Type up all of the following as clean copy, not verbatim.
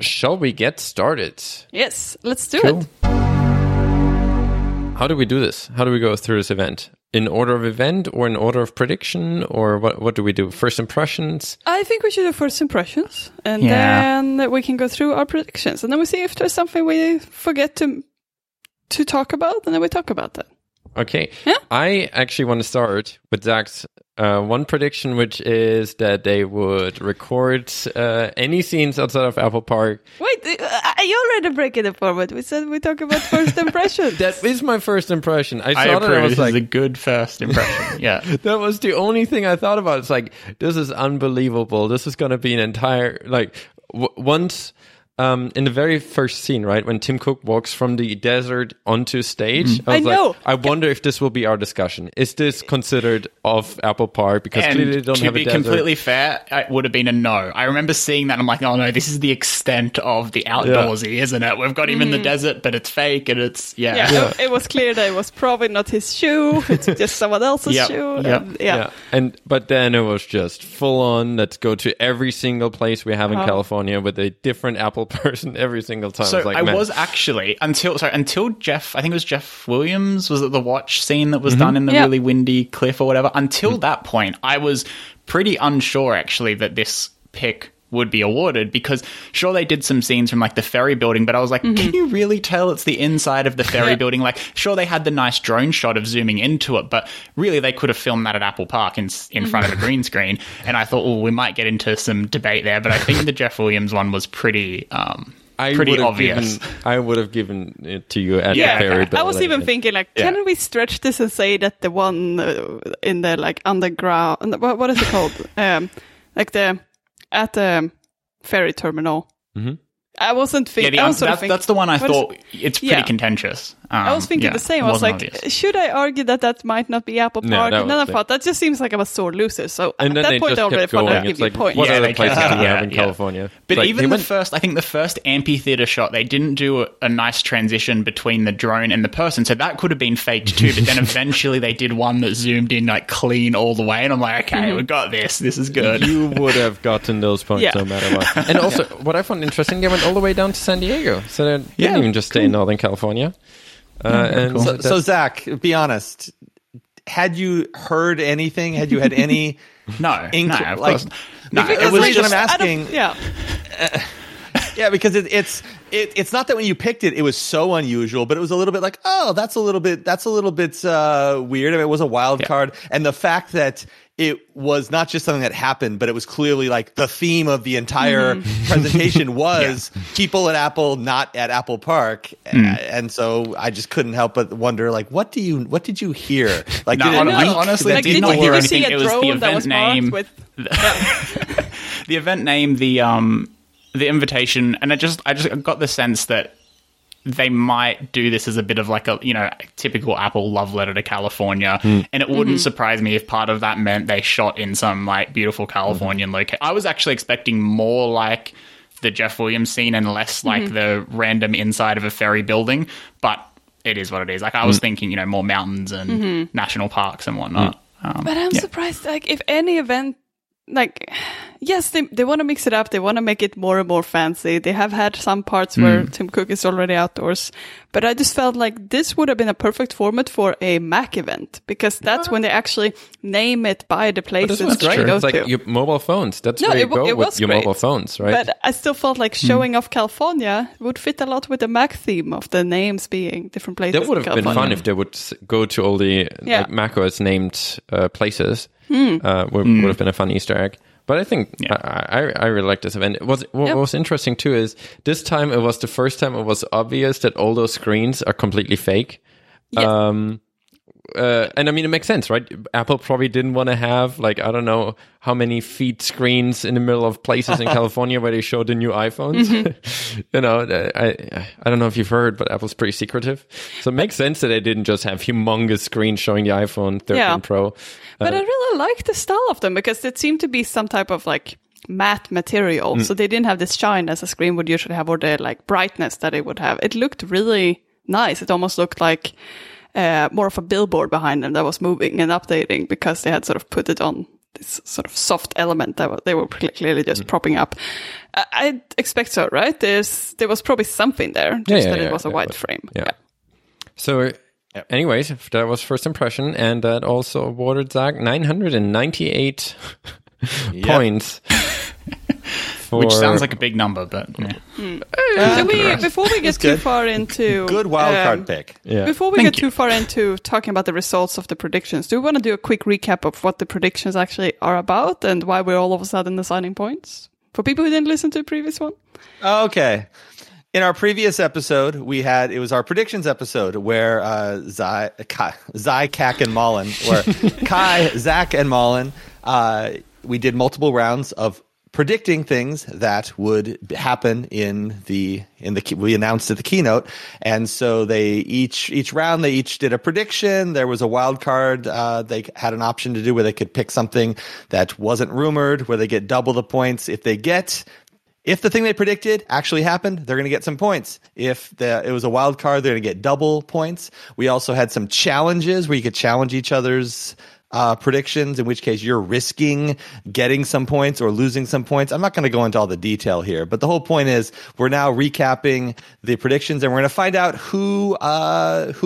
Shall we get started? Yes, let's do it. How do we do this? How do we go through this event? In order of event or in order of prediction? Or what do we do? First impressions? I think we should do first impressions. And then we can go through our predictions. And then we see if there's something we forget to talk about. And then we talk about that. Okay. Yeah? I actually want to start with Zach's one prediction, which is that they would record any scenes outside of Apple Park. Wait, I already breaking the format. We said we talk about first impressions. That is my first impression. I saw that. I was like, this is a good first impression. Yeah. That was the only thing I thought about. It's like, this is unbelievable. This is going to be an entire, like, once... in the very first scene, right, when Tim Cook walks from the desert onto stage, I wonder if this will be our discussion. Is this considered off Apple Park? Because clearly they don't have a desert. To be completely fair, it would have been a no. I remember seeing that and I'm like, oh no, this is the extent of the outdoorsy, isn't it? We've got him in the desert, but it's fake and it's, It was clear that it was probably not his shoe. It's just someone else's shoe. Yep. But then it was just full on, let's go to every single place we have in California with a different Apple person every single time. So it's like, I was actually until Jeff, I think it was Jeff Williams, was it the watch scene that was done in the really windy cliff or whatever? Until that point, I was pretty unsure actually that this pick would be awarded, because sure, they did some scenes from like the ferry building, but I was like, can you really tell it's the inside of the ferry building? Like, sure, they had the nice drone shot of zooming into it, but really they could have filmed that at Apple Park in front of a green screen. And I thought, we might get into some debate there, but I think the Jeff Williams one was pretty pretty obvious. I would have given it to you at the ferry building. I was even thinking, like, can we stretch this and say that the one in the, like, underground, what is it called? At the ferry terminal. Mm-hmm. I wasn't thinking... Yeah, that's the one I thought it's pretty contentious. I was thinking the same. I was like, obvious. Should I argue that might not be Apple Park? And then I thought, that just seems like I'm a sore loser. So at that point, I already thought I'd give you a point. What other places do we have in California? But like, even the first amphitheater shot, they didn't do a nice transition between the drone and the person. So that could have been faked too. But then eventually they did one that zoomed in like clean all the way. And I'm like, okay, we got this. This is good. You would have gotten those points no matter what. And also, what I found interesting, all the way down to San Diego, so they didn't even just stay in Northern California. So Zach, be honest, had you heard anything? Had you had any? No, of course. It was just, I'm asking. Because it's not that when you picked it, it was so unusual, but it was a little bit like, oh, that's a little bit weird. I mean, it was a wild card, and the fact that it was not just something that happened, but it was clearly like the theme of the entire presentation was people at Apple, not at Apple Park. And so I just couldn't help but wonder, like, what did you hear? Like, honestly, like, did not hear anything. It was the event name, the event name, the invitation, and I just got the sense that they might do this as a bit of like a typical Apple love letter to California. And it wouldn't surprise me if part of that meant they shot in some like beautiful Californian location. I was actually expecting more like the Jeff Williams scene and less like the random inside of a ferry building, but it is what it is. Like, I was thinking, more mountains and national parks and whatnot. But I'm surprised, like, if any event, like, yes, they want to mix it up. They want to make it more and more fancy. They have had some parts where Tim Cook is already outdoors. But I just felt like this would have been a perfect format for a Mac event, because that's when they actually name it by the places you go to. It's like your mobile phones. That's where you go with your mobile phones, right? But I still felt like showing off California would fit a lot with the Mac theme of the names being different places. That would have been fun if they would go to all the like, macOS named places. Would have been a fun Easter egg. But I think I really like this event. What was interesting too is this time it was the first time it was obvious that all those screens are completely fake. And I mean, it makes sense, right? Apple probably didn't want to have, like, I don't know how many feet screens in the middle of places in California where they show the new iPhones. I don't know if you've heard, but Apple's pretty secretive. So it makes sense that they didn't just have humongous screens showing the iPhone 13 Pro. But I really like the style of them, because it seemed to be some type of, like, matte material. So they didn't have this shine as a screen would usually have, or the, like, brightness that it would have. It looked really nice. It almost looked like... more of a billboard behind them that was moving and updating, because they had sort of put it on this sort of soft element that they were clearly just propping up. I'd expect so, right? There was probably something there, just it was a wide frame. So anyways, that was first impression, and that also awarded Zach 998 points. Which sounds like a big number, but before we get too far into good wildcard pick, before we get too far into talking about the results of the predictions, do we want to do a quick recap of what the predictions actually are about and why we're all of a sudden assigning points for people who didn't listen to the previous one? Okay, in our previous episode, it was our predictions episode where Zach and Malin, we did multiple rounds of predicting things that would happen we announced at the keynote, and so each round they did a prediction. There was a wild card. They had an option to do where they could pick something that wasn't rumored, where they get double the points if the thing they predicted actually happened. They're going to get some points. If it was a wild card, they're going to get double points. We also had some challenges where you could challenge each other's predictions, in which case you're risking getting some points or losing some points. I'm not going to go into all the detail here, but the whole point is we're now recapping the predictions, and we're going to find out who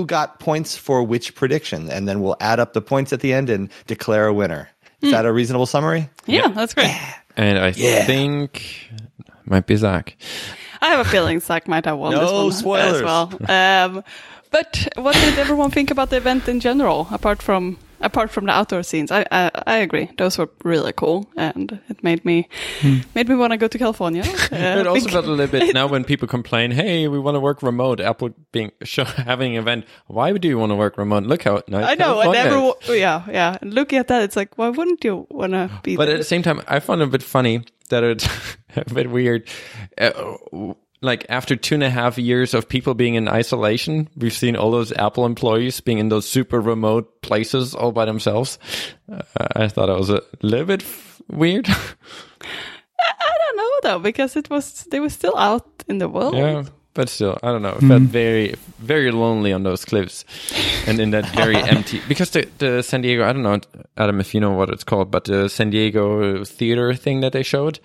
got points for which prediction, and then we'll add up the points at the end and declare a winner. Is that a reasonable summary? Yeah, that's great. And I think it might be Zach. I have a feeling Zach might have won this one spoilers. As well. But what did everyone think about the event in general, apart from the outdoor scenes? I agree. Those were really cool, and it made me want to go to California. It also got a little bit now when people complain, hey, we want to work remote, Apple having an event. Why do you want to work remote? Look how nice I know. California is. Yeah. And looking at that, it's like, why wouldn't you want to be there? But at the same time, I found it a bit funny that it's a bit weird. Like after 2.5 years of people being in isolation, we've seen all those Apple employees being in those super remote places all by themselves. I thought it was a little bit weird. I don't know though, because they were still out in the world. Yeah, but still, I don't know. It felt very, very lonely on those cliffs and in that very empty. Because the San Diego, I don't know, Adam, if you know what it's called, but the San Diego theater thing that they showed.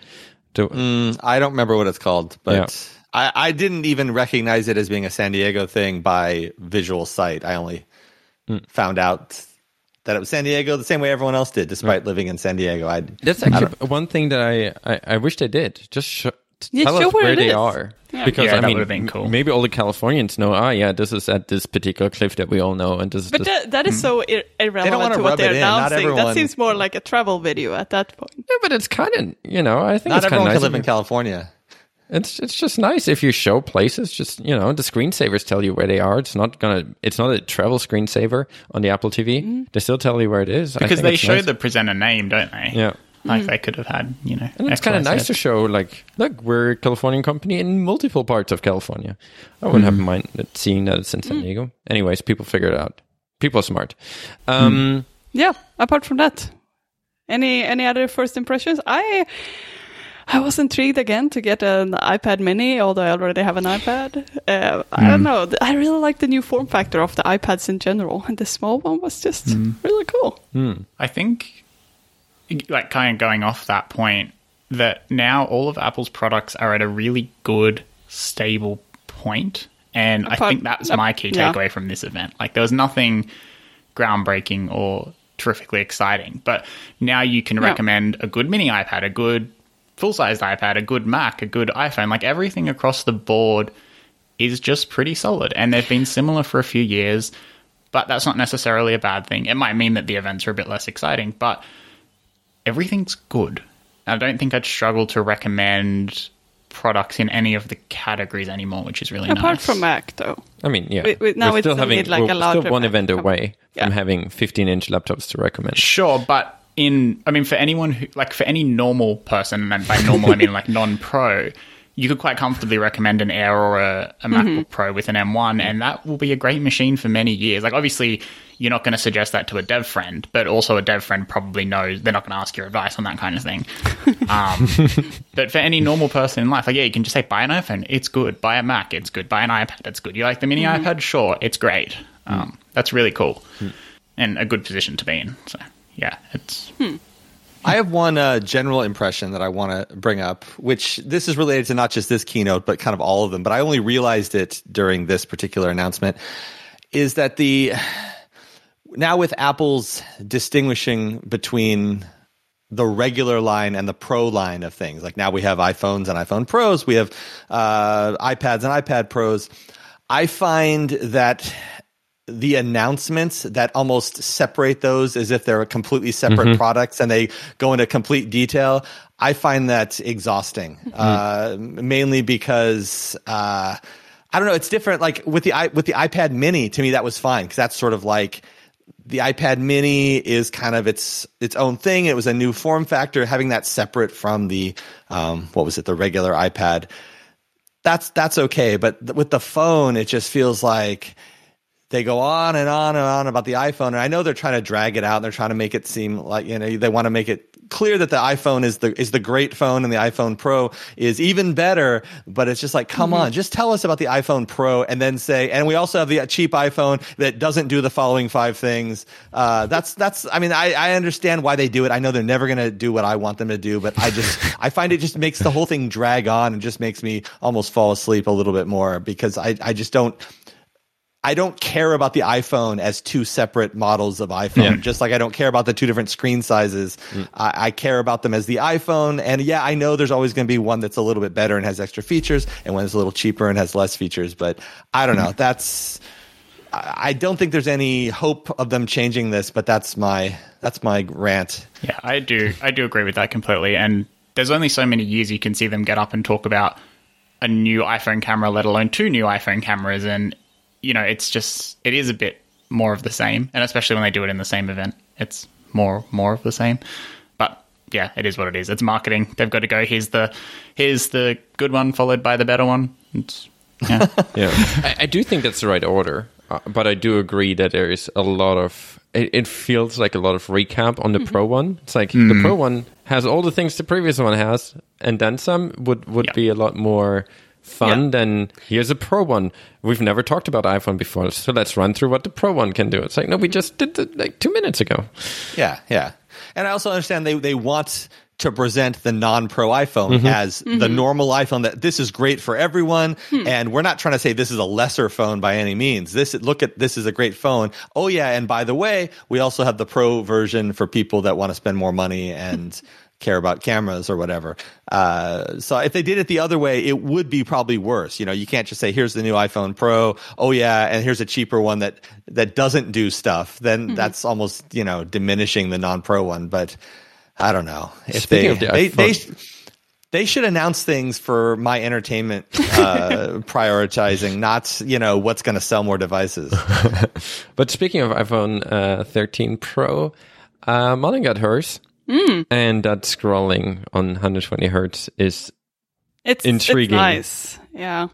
I don't remember what it's called, but. Yeah. I didn't even recognize it as being a San Diego thing by visual sight. I only found out that it was San Diego the same way everyone else did, despite living in San Diego. That's actually one thing that I wish they did. Just tell us where they are. Yeah. Because, I mean, that would have been cool. Maybe all the Californians know, this is at this particular cliff that we all know. And this. But that is so irrelevant to what they're announcing. That seems more like a travel video at that point. Yeah, but it's kind of, I think it's kind of nice. Not everyone can live in California. It's just nice if you show places. Just the screensavers tell you where they are. It's not a travel screensaver on the Apple TV. Mm-hmm. They still tell you where it is because they show the presenter name, don't they? Yeah, like they could have had And it's kind of nice to show look, we're a Californian company in multiple parts of California. I wouldn't have minded seeing that it's in San Diego. Anyways, people figure it out. People are smart. Yeah. Apart from that, any other first impressions? I was intrigued again to get an iPad mini, although I already have an iPad. I don't know. I really like the new form factor of the iPads in general, and the small one was just really cool. I think, kind of going off that point, that now all of Apple's products are at a really good, stable point, and I think that's my key takeaway from this event. There was nothing groundbreaking or terrifically exciting, but now you can recommend a good mini iPad, a good full-sized iPad, a good Mac, a good iPhone. Everything across the board is just pretty solid, and they've been similar for a few years, but that's not necessarily a bad thing. It might mean that the events are a bit less exciting, but everything's good. I don't think I'd struggle to recommend products in any of the categories anymore, which is really nice. Apart from Mac, though. We're still having one event away from having 15-inch laptops to recommend. Sure, but for anyone who, for any normal person, and by normal I mean non-pro, you could quite comfortably recommend an Air or a MacBook Pro with an M1, and that will be a great machine for many years. Obviously, you're not going to suggest that to a dev friend, but also a dev friend probably knows they're not going to ask your advice on that kind of thing. But for any normal person in life, you can just say, buy an iPhone, it's good. Buy a Mac, it's good. Buy an iPad, it's good. You like the mini iPad? Sure, it's great. That's really cool and a good position to be in, so. Yeah, it's I have one general impression that I want to bring up, which this is related to not just this keynote, but kind of all of them. But I only realized it during this particular announcement, is that now with Apple's distinguishing between the regular line and the pro line of things, like now we have iPhones and iPhone Pros, we have iPads and iPad Pros, I find that the announcements that almost separate those as if they're completely separate products and they go into complete detail, I find that exhausting, mainly because I don't know, it's different. Like with the iPad mini, to me, that was fine because that's sort of like the iPad mini is kind of its own thing. It was a new form factor. Having that separate from the, the regular iPad, that's okay. But with the phone, it just feels like they go on and on and on about the iPhone. And I know they're trying to drag it out. And they're trying to make it seem like, you know, they want to make it clear that the iPhone is the great phone and the iPhone Pro is even better. But it's just like, come on, just tell us about the iPhone Pro and then say, and we also have the cheap iPhone that doesn't do the following five things. I understand why they do it. I know they're never going to do what I want them to do, but I find it just makes the whole thing drag on and just makes me almost fall asleep a little bit more because I don't care about the iPhone as two separate models of iPhone, just like I don't care about the two different screen sizes. I care about them as the iPhone. And yeah, I know there's always going to be one that's a little bit better and has extra features and one that's a little cheaper and has less features. But I don't know. I don't think there's any hope of them changing this, but that's my rant. Yeah, I do agree with that completely. And there's only so many years you can see them get up and talk about a new iPhone camera, let alone two new iPhone cameras. And you know, it is a bit more of the same, and especially when they do it in the same event, it's more of the same. But yeah, it is what it is. It's marketing. They've got to go. Here's the good one followed by the better one. I do think that's the right order, but I do agree that there is a lot of. It feels like a lot of recap on the Pro one. It's like the Pro one has all the things the previous one has, and then some would be a lot more fun than here's a Pro one. We've never talked about iPhone before, so let's run through what the Pro one can do. It's like, no, we just did it like 2 minutes ago. Yeah. And I also understand they want to present the non-Pro iPhone as the normal iPhone, that this is great for everyone, and we're not trying to say this is a lesser phone by any means. This is a great phone. Oh yeah, and by the way, we also have the Pro version for people that want to spend more money and care about cameras or whatever. So if they did it the other way, it would be probably worse. You know, you can't just say, here's the new iPhone Pro. Oh yeah. And here's a cheaper one that doesn't do stuff. Then that's almost, you know, diminishing the non-Pro one. But I don't know. If they should announce things for my entertainment prioritizing, not, you know, what's going to sell more devices. But speaking of iPhone 13 Pro, Malin got hers. And that scrolling on 120 hertz is intriguing. It's nice, yeah.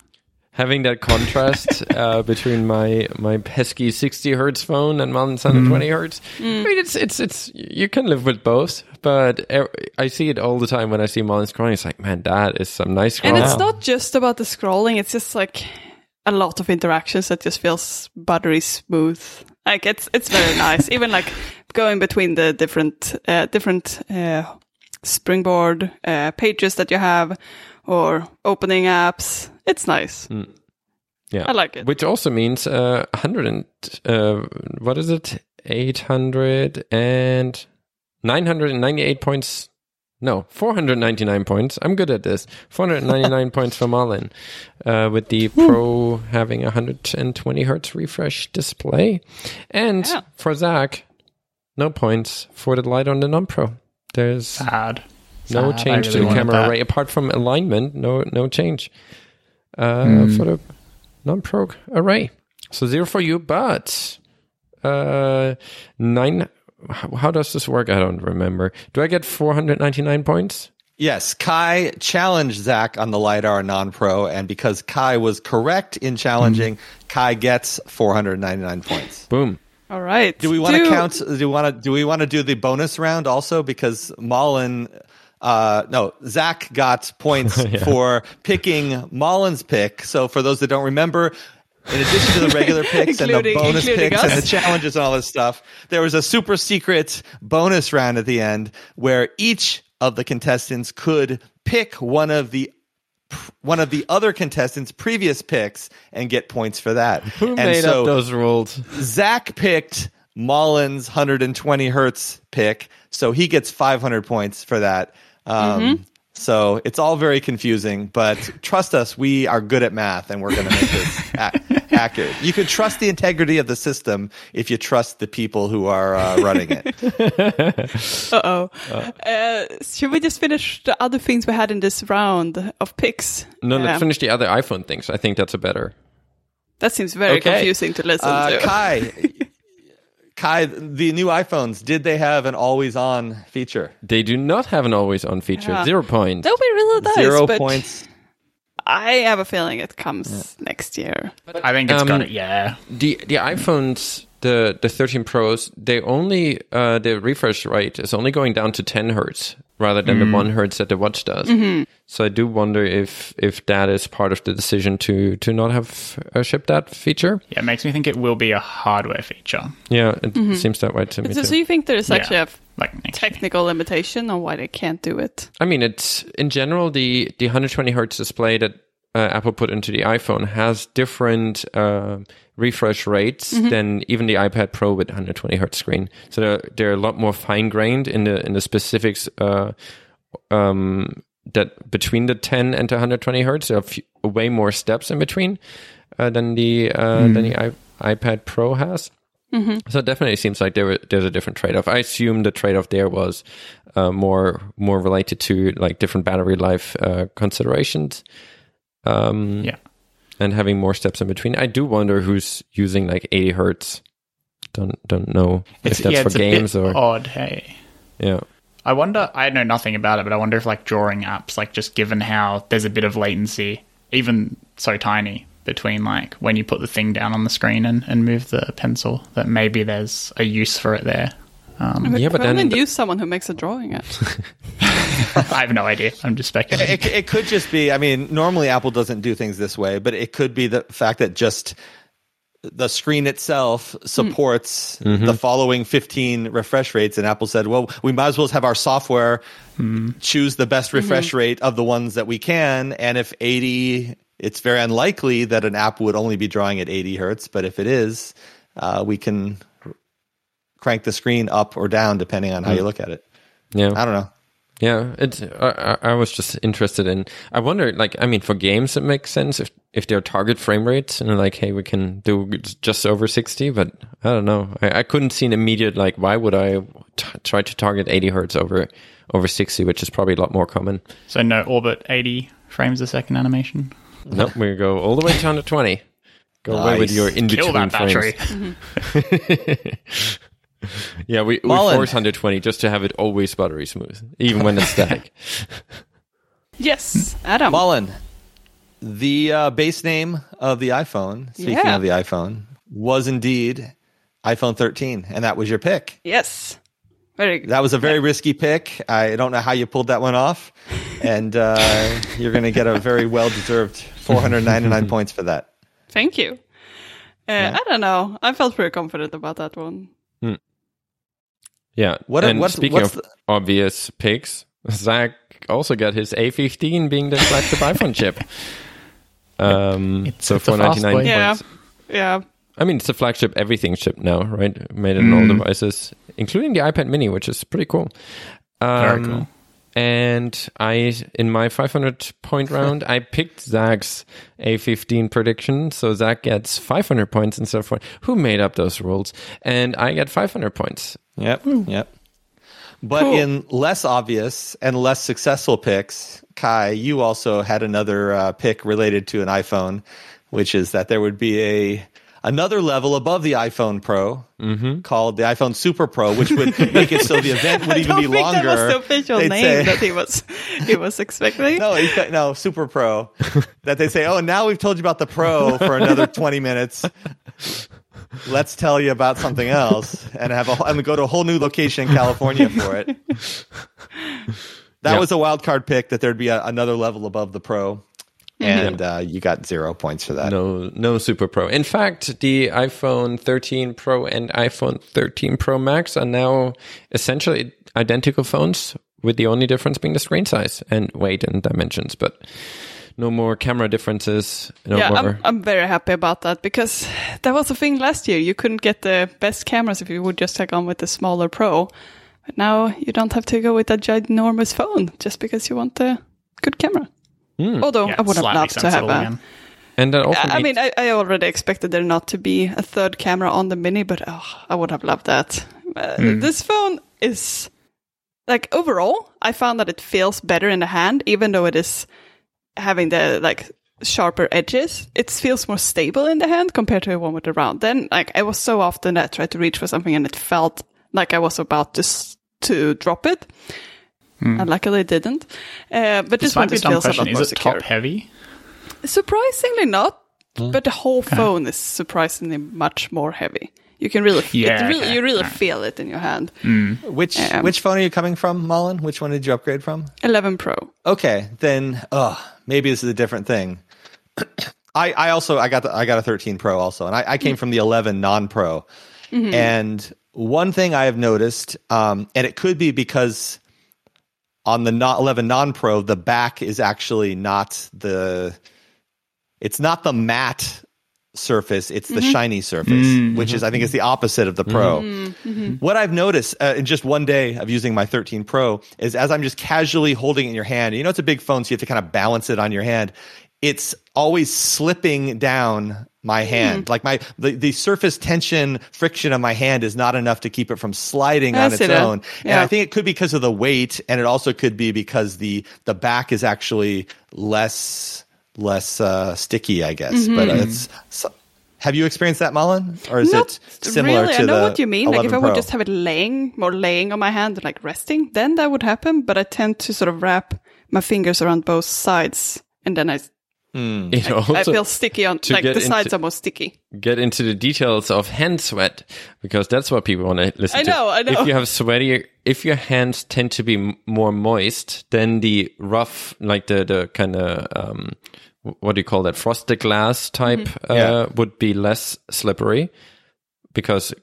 Having that contrast between my pesky 60 hertz phone and Malin's 120 hertz. I mean, it's you can live with both, but I see it all the time when I see Malin scrolling. It's like, man, that is some nice scrolling. And it's not just about the scrolling. It's just like a lot of interactions that just feels buttery smooth. Like it's very nice. Even like going between the different Springboard pages that you have, or opening apps, it's nice. Yeah, I like it. Which also means 898 points. No, 499 points. I'm good at this. 499 points for Malin, with the Pro having 120 hertz refresh display. And for Zach, no points for the light on the non-Pro. There's no change to the camera array apart from alignment. No change for the non-Pro array. So 0 for you, but 9. How does this work? I don't remember. Do I get 499 points? Yes. Kai challenged Zach on the LiDAR non-Pro, and because Kai was correct in challenging, Kai gets 499 points. Boom. All right. Do we want to count? Do we want to do the bonus round also? Because Malin, Zach got points for picking Malin's pick. So for those that don't remember, In addition to the regular picks and the bonus picks and the challenges and all this stuff, there was a super secret bonus round at the end where each of the contestants could pick one of the other contestants' previous picks and get points for that. Who made up those rules? Zach picked Malin's 120 hertz pick, so he gets 500 points for that. So it's all very confusing, but trust us, we are good at math, and we're going to make this accurate. You can trust the integrity of the system if you trust the people who are running it. Uh-oh. Should we just finish the other things we had in this round of picks? No, let's finish the other iPhone things. I think that's a better... That seems very confusing to listen to. Kai, the new iPhones, did they have an always-on feature? They do not have an always-on feature. Yeah. 0 points. That'll be really nice. 0 points. I have a feeling it comes next year. But I think it's gonna. Yeah. The iPhones, the 13 Pros, they only the refresh rate is only going down to 10 hertz rather than the 1 hertz that the watch does. Mm-hmm. So I do wonder if that is part of the decision to not have shipped that feature. Yeah, it makes me think it will be a hardware feature. Yeah, it seems that way to me. So you think there's actually a technical limitation on why they can't do it? I mean, it's in general the 120 hertz display that Apple put into the iPhone has different refresh rates than even the iPad Pro with 120 hertz screen. So they're a lot more fine grained in the specifics that between the 10 and the 120 hertz. There are way more steps in between than the iPad Pro has. Mm-hmm. So it definitely seems like there's a different trade-off. I assume the trade-off there was more related to like different battery life considerations. And having more steps in between. I do wonder who's using like 80 hertz. Don't know if that's for games or odd. Hey, yeah. I wonder. I know nothing about it, but I wonder if like drawing apps, like just given how there's a bit of latency, even so tiny, between like when you put the thing down on the screen and move the pencil, that maybe there's a use for it there. But then use someone who makes a drawing app. I have no idea. I'm just speculating. It could just be, I mean, normally Apple doesn't do things this way, but it could be the fact that just the screen itself supports the following 15 refresh rates. And Apple said, well, we might as well have our software choose the best refresh rate of the ones that we can. And if 80, it's very unlikely that an app would only be drawing at 80 hertz. But if it is, we can crank the screen up or down depending on how you look at it. Yeah, I don't know. Yeah, it's. I was just interested in. I wonder, like, I mean, for games, it makes sense if they're target frame rates and like, hey, we can do just over 60. But I don't know. I couldn't see an immediate like. Why would I try to target 80 hertz over 60, which is probably a lot more common. So no Orbit 80 frames a second animation. Nope, we go all the way to 120. Go away with your in between frames. Yeah, we force 120 just to have it always buttery smooth, even when it's static. Yes, Adam. Malin, the base name of the iPhone, speaking of the iPhone, was indeed iPhone 13, and that was your pick. Yes. Very good. That was a very risky pick. I don't know how you pulled that one off, and you're going to get a very well-deserved 499 points for that. Thank you. I don't know. I felt pretty confident about that one. Yeah, speaking of obvious picks, Zach also got his A15 being the flagship iPhone chip. So 499 points. Yeah. I mean, it's a flagship everything chip now, right? Made in all devices, including the iPad mini, which is pretty cool. Very cool. And in my 500-point round, I picked Zach's A15 prediction. So Zach gets 500 points and so forth. Who made up those rules? And I get 500 points. Yep. But in less obvious and less successful picks, Kai, you also had another pick related to an iPhone, which is that there would be another level above the iPhone Pro called the iPhone Super Pro, which would make it so the event would even be longer. I don't think that was the official name that he was expecting. No, Super Pro. That they say, oh, now we've told you about the Pro for another 20 minutes. Let's tell you about something else and go to a whole new location in California for it. That was a wild card pick, that there'd be another level above the Pro. And you got 0 points for that. No Super Pro. In fact, the iPhone 13 Pro and iPhone 13 Pro Max are now essentially identical phones, with the only difference being the screen size and weight and dimensions, but no more camera differences. I'm very happy about that, because that was a thing last year. You couldn't get the best cameras if you would just take on with the smaller Pro. But now you don't have to go with a ginormous phone just because you want a good camera. Although I would have loved to have a... And I already expected there not to be a third camera on the Mini, but I would have loved that. This phone is... Like, overall, I found that it feels better in the hand, even though it is having the, like, sharper edges. It feels more stable in the hand compared to the one with the round. Then, like, I was so often I tried to reach for something and it felt like I was about to drop it. And luckily it didn't. But this one just feels a lot more secure. Is it top-heavy? Surprisingly not, but the whole phone is surprisingly much more heavy. You can really, feel it in your hand. Which phone are you coming from, Malin? Which one did you upgrade from? 11 Pro. Okay, then maybe this is a different thing. I got a 13 Pro also, and I came from the 11 non-Pro. Mm-hmm. And one thing I have noticed, and it could be because on the 11 non-Pro, the back is actually not the matte surface, it's the shiny surface, which is, I think, it's the opposite of the Pro. What I've noticed in just one day of using my 13 Pro is, as I'm just casually holding it in your hand, you know, it's a big phone, so you have to kind of balance it on your hand. It's always slipping down my hand. Like the surface tension friction of my hand is not enough to keep it from sliding on its own. Yeah. And I think it could be because of the weight, and it also could be because the back is actually less sticky, I guess. But have you experienced that, Malin, or is not it similar really. To I know what you mean. Like, if I would just have it laying on my hand, like resting, then that would happen. But I tend to sort of wrap my fingers around both sides, and then I feel sticky on, like, the sides are more sticky. Get into the details of hand sweat, because that's what people want to listen to. I know. If you have sweaty, if your hands tend to be more moist, then the rough, like the kind of, what do you call that? Frosted glass type would be less slippery, because,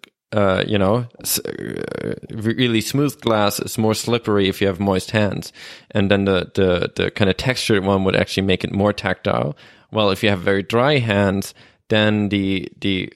really smooth glass is more slippery if you have moist hands. And then the kind of textured one would actually make it more tactile. Well, if you have very dry hands, then the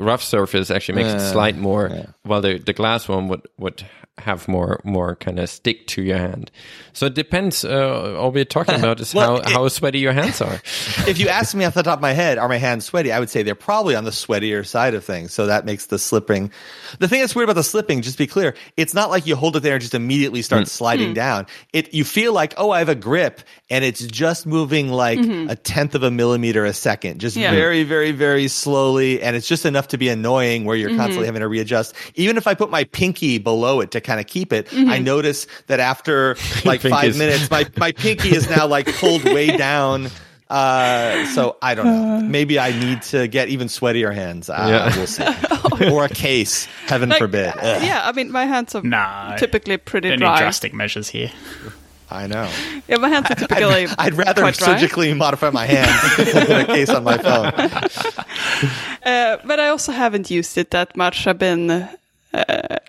rough surface actually makes it slide more, while the glass one would have more kind of stick to your hand. So it depends. All we're talking about is how sweaty your hands are. If you ask me off the top of my head, are my hands sweaty? I would say they're probably on the sweatier side of things. So that makes the slipping. The thing that's weird about the slipping, just to be clear, it's not like you hold it there and just immediately start sliding down. You feel like, I have a grip, and it's just moving like a tenth of a millimeter a second, just very, very, very slowly. And it's just enough to be annoying, where you're constantly having to readjust. Even if I put my pinky below it to kind of keep it, I notice that after like 5 minutes, my pinky is now like pulled way down. So I don't know. Maybe I need to get even sweatier hands. We'll see. Or a case, heaven forbid. I mean, my hands are typically pretty dry. Any drastic measures here? I know. Yeah, my hands are typically I'd rather surgically modify my hands than a case on my phone. But I also haven't used it that much. I've been... I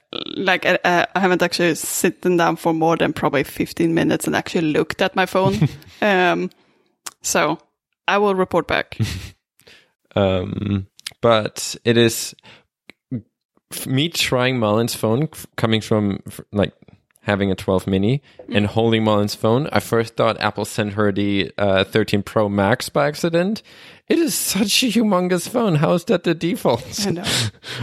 haven't actually sitting down for more than probably 15 minutes and actually looked at my phone. So I will report back. But it is me trying Malin's phone, coming from like having a 12 mini and holding Malin's phone. I first thought Apple sent her the 13 Pro Max by accident. It is such a humongous phone. How is that the default? I know.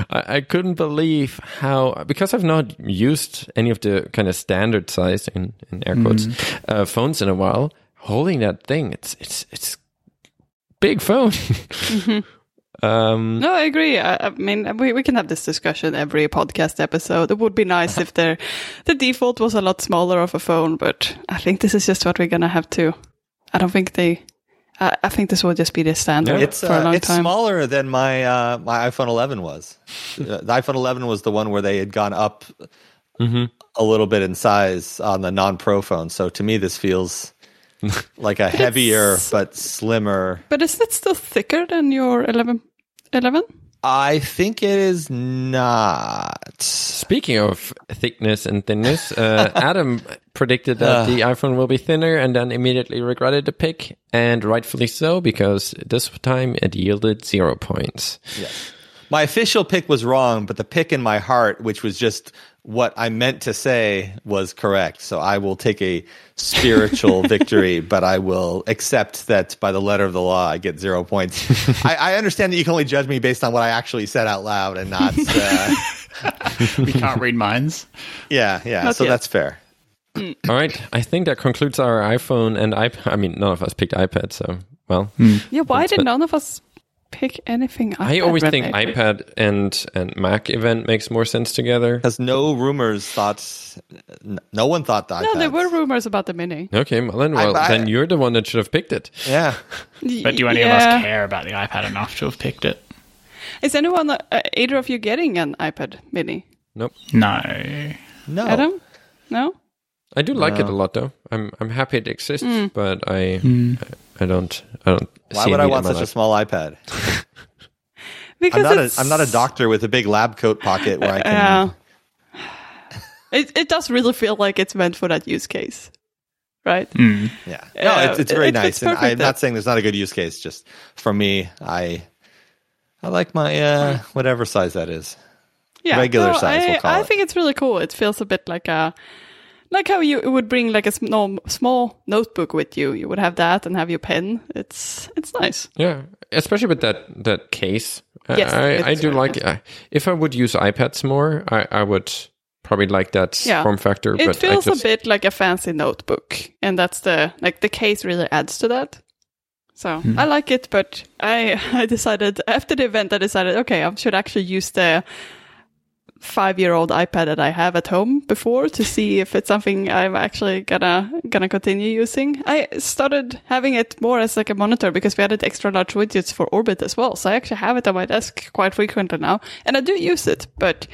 I couldn't believe how, because I've not used any of the kind of standard size in air quotes phones in a while. Holding that thing, it's big phone. No, I agree. I mean, we can have this discussion every podcast episode. It would be nice if the default was a lot smaller of a phone, but I think this is just what we're gonna have to. I think this will just be the standard for a long time. It's smaller than my iPhone 11 was. The iPhone 11 was the one where they had gone up a little bit in size on the non-Pro phone. So to me, this feels like a heavier but slimmer. But is that still thicker than your 11? I think it is not. Speaking of thickness and thinness, Adam predicted that the iPhone will be thinner and then immediately regretted the pick, and rightfully so, because this time it yielded 0 points. Yes. My official pick was wrong, but the pick in my heart, which was just what I meant to say, was correct. So I will take a spiritual victory, but I will accept that by the letter of the law, I get 0 points. I understand that you can only judge me based on what I actually said out loud and not... we can't read minds. Yeah. Not so yet. That's fair. All right. I think that concludes our iPhone and iPad. I mean, none of us picked iPad, so, well... Yeah, why did none of us... pick anything? I always think iPad and Mac event makes more sense together. Because no one thought that. No, there were rumors about the mini. Okay, Malin, then you're the one that should have picked it. Yeah. But do any of us care about the iPad enough to have picked it? Is anyone, either of you, getting an iPad mini? Nope. No. Adam? No? I do like it a lot, though. I'm happy it exists, but I don't. Why would I want such a small iPad? Because I'm not a doctor with a big lab coat pocket where I can. It does really feel like it's meant for that use case, right? Mm. Yeah. No, it's very nice, and I'm not saying there's not a good use case. Just for me, I like my whatever size that is. Yeah, regular size. We'll call it. I think it's really cool. It feels a bit like a. Like how you would bring like a small notebook with you. You would have that and have your pen. It's nice. Yeah, especially with that case. Yes, I do like it. If I would use iPads more, I would probably like that form factor. It feels a bit like a fancy notebook. And that's the case really adds to that. So I like it, but I decided after the event, okay, I should actually use the... 5-year-old iPad that I have at home before to see if it's something I'm actually gonna continue using. I started having it more as like a monitor because we added extra large widgets for Orbit as well. So I actually have it on my desk quite frequently now, and I do use it, but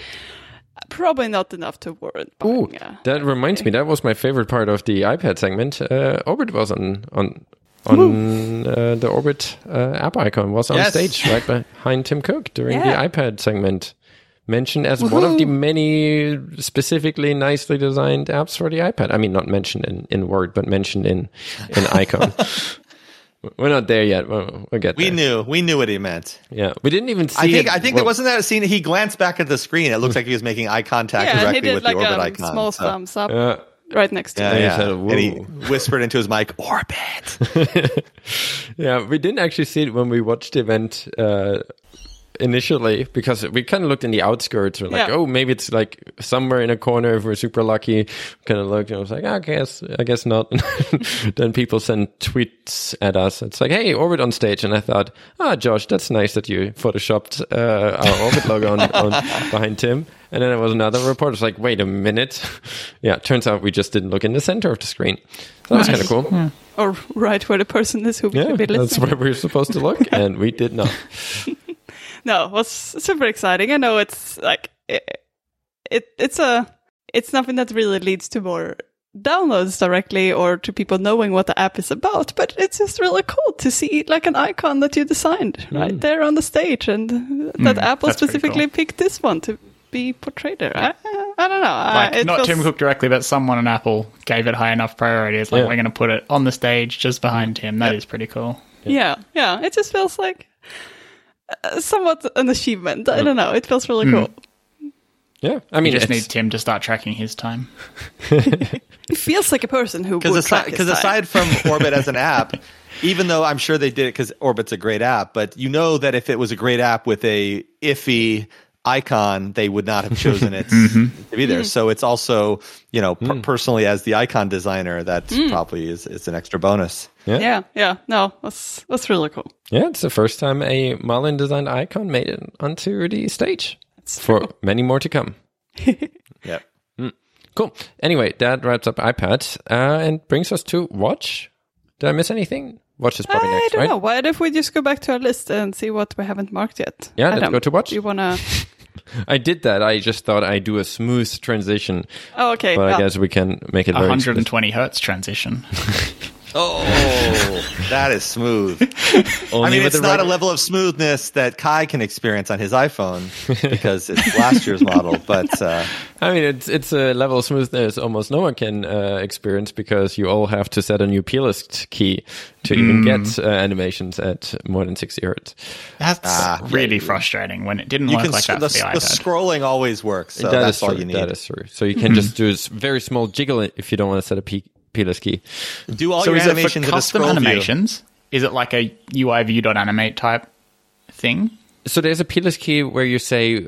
probably not enough to warrant buying. That reminds me, that was my favorite part of the iPad segment. Orbit was on the Orbit app icon was on stage right behind Tim Cook during the iPad segment. Mentioned as one of the many specifically nicely designed apps for the iPad. I mean, not mentioned in word, but mentioned in icon. We're not there yet. We'll get there. We knew what he meant. Yeah. We didn't even see it. I think there wasn't that scene. He glanced back at the screen. It looks like he was making eye contact directly with the Orbit icon. Yeah, small thumbs up right next to him. Yeah. And he whispered into his mic, Orbit. Yeah, we didn't actually see it when we watched the event initially, because we kind of looked in the outskirts, we're like, oh, maybe it's like somewhere in a corner if we're super lucky. Kind of looked, and I was like, I guess not. Then people send tweets at us. It's like, hey, Orbit on stage, and I thought, Josh, that's nice that you photoshopped our Orbit logo on behind Tim. And then it was another report. It's like, wait a minute, turns out we just didn't look in the center of the screen. So that was kind of cool. Yeah. Or right where the person is who should be listening. That's where we're supposed to look, and we did not. No, it was super exciting. I know it's like it's nothing that really leads to more downloads directly or to people knowing what the app is about, but it's just really cool to see like an icon that you designed right there on the stage, and that Apple specifically picked this one to be portrayed there. I don't know. Not Tim Cook directly, but someone in Apple gave it high enough priority. It's like we're going to put it on the stage just behind him. That is pretty cool. Yeah. It just feels like. Somewhat an achievement. I don't know. It feels really cool. Yeah, I mean, you just need Tim to start tracking his time. It feels like a person who would track his time. Because aside from Orbit as an app, even though I'm sure they did it because Orbit's a great app, but you know that if it was a great app with a iffy icon, they would not have chosen it to be there. So it's also, personally as the icon designer, that probably is an extra bonus. Yeah. No, that's really cool. Yeah, it's the first time a Malin designed icon made it onto the stage. That's for many more to come. Yeah. Cool. Anyway, that wraps up iPad and brings us to Watch. Did I miss anything? Watch is probably next, right? I don't know. Why don't we just go back to our list and see what we haven't marked yet? Yeah, Adam, let's go to Watch. You wanna? I did that. I just thought I'd do a smooth transition. Oh, okay. But I guess we can make it 120 hertz transition. Oh, that is smooth. Only I mean, it's not a level of smoothness that Kai can experience on his iPhone because it's last year's model. But I mean, it's a level of smoothness almost no one can experience because you all have to set a new plist key to even get animations at more than 60 hertz. That's really frustrating when it didn't work like that for the iPad. The scrolling always works, so that's all you need. That is true. So you can just do a very small jiggle if you don't want to set a plist key. Do all your animations with a scroll animations? Is it like a UI view.animate type thing? So there's a plist key where you say,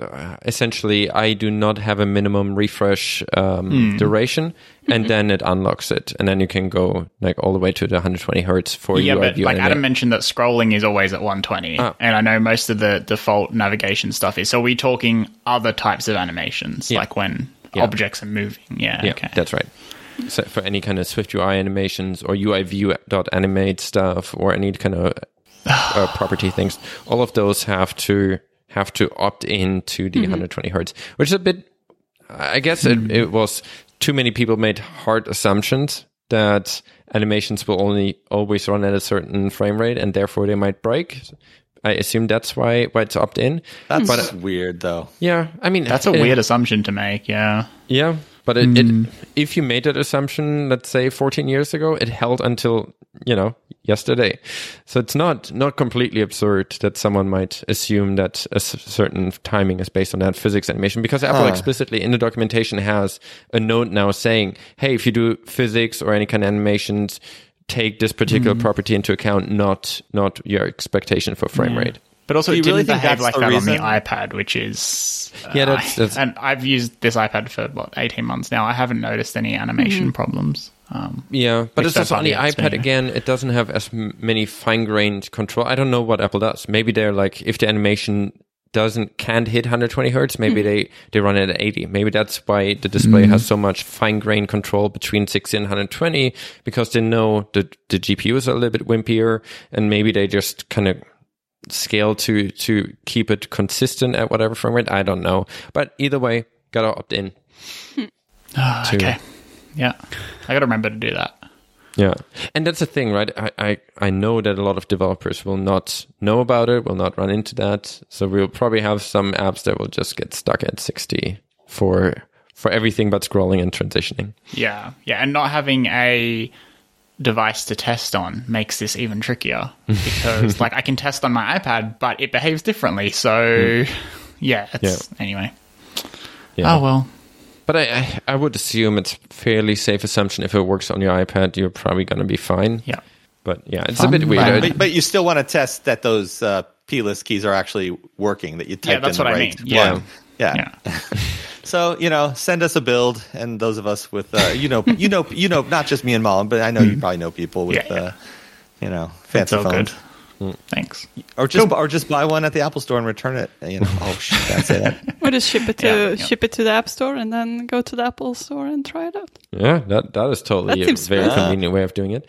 essentially, I do not have a minimum refresh duration, and then it unlocks it. And then you can go like all the way to the 120 hertz for UI view. Yeah, but like Adam mentioned that scrolling is always at 120. Oh. And I know most of the default navigation stuff is. So are we talking other types of animations, like when objects are moving? Yeah, okay. That's right. So for any kind of Swift UI animations or UI view.animate stuff or any kind of property things, all of those have to opt in to the 120 hertz, which is a bit, I guess it was too many people made hard assumptions that animations will only always run at a certain frame rate and therefore they might break. I assume that's why it's opt in. That's weird though. Yeah, I mean, that's a weird assumption to make. Yeah. But if you made that assumption, let's say 14 years ago, it held until, yesterday. So it's not completely absurd that someone might assume that a certain timing is based on that physics animation, because Apple explicitly in the documentation has a note now saying, hey, if you do physics or any kind of animations, take this particular property into account, not your expectation for frame rate. But also, it didn't behave like that on the iPad, which is... And I've used this iPad for, 18 months now. I haven't noticed any animation problems. But it's also on the iPad, again, it doesn't have as many fine-grained control. I don't know what Apple does. Maybe they're like, if the animation can't hit 120 hertz, maybe they run it at 80. Maybe that's why the display has so much fine-grained control between 60 and 120, because they know the GPUs are a little bit wimpier, and maybe they just kind of scale to keep it consistent at whatever frame rate. I don't know, but either way, gotta opt in. Okay, yeah, I gotta remember to do that. Yeah, and that's the thing, right? I know that a lot of developers will not know about it, will not run into that. So we'll probably have some apps that will just get stuck at 60 for everything but scrolling and transitioning. Yeah, and not having a device to test on makes this even trickier, because I can test on my iPad, but it behaves differently. So anyway. Yeah. Oh well. But I would assume it's fairly safe assumption if it works on your iPad, you're probably going to be fine. Yeah. But yeah, it's a bit weird. But you still want to test that those plist keys are actually working, that you typed in the right one. Yeah. So, send us a build, and those of us with, not just me and Malin, but I know you probably know people with, fancy phones. Good. Thanks. Or just buy one at the Apple Store and return it. Oh shit, can't say that. Or just ship it to the App Store and then go to the Apple Store and try it out. Yeah, that is totally a very convenient way of doing it.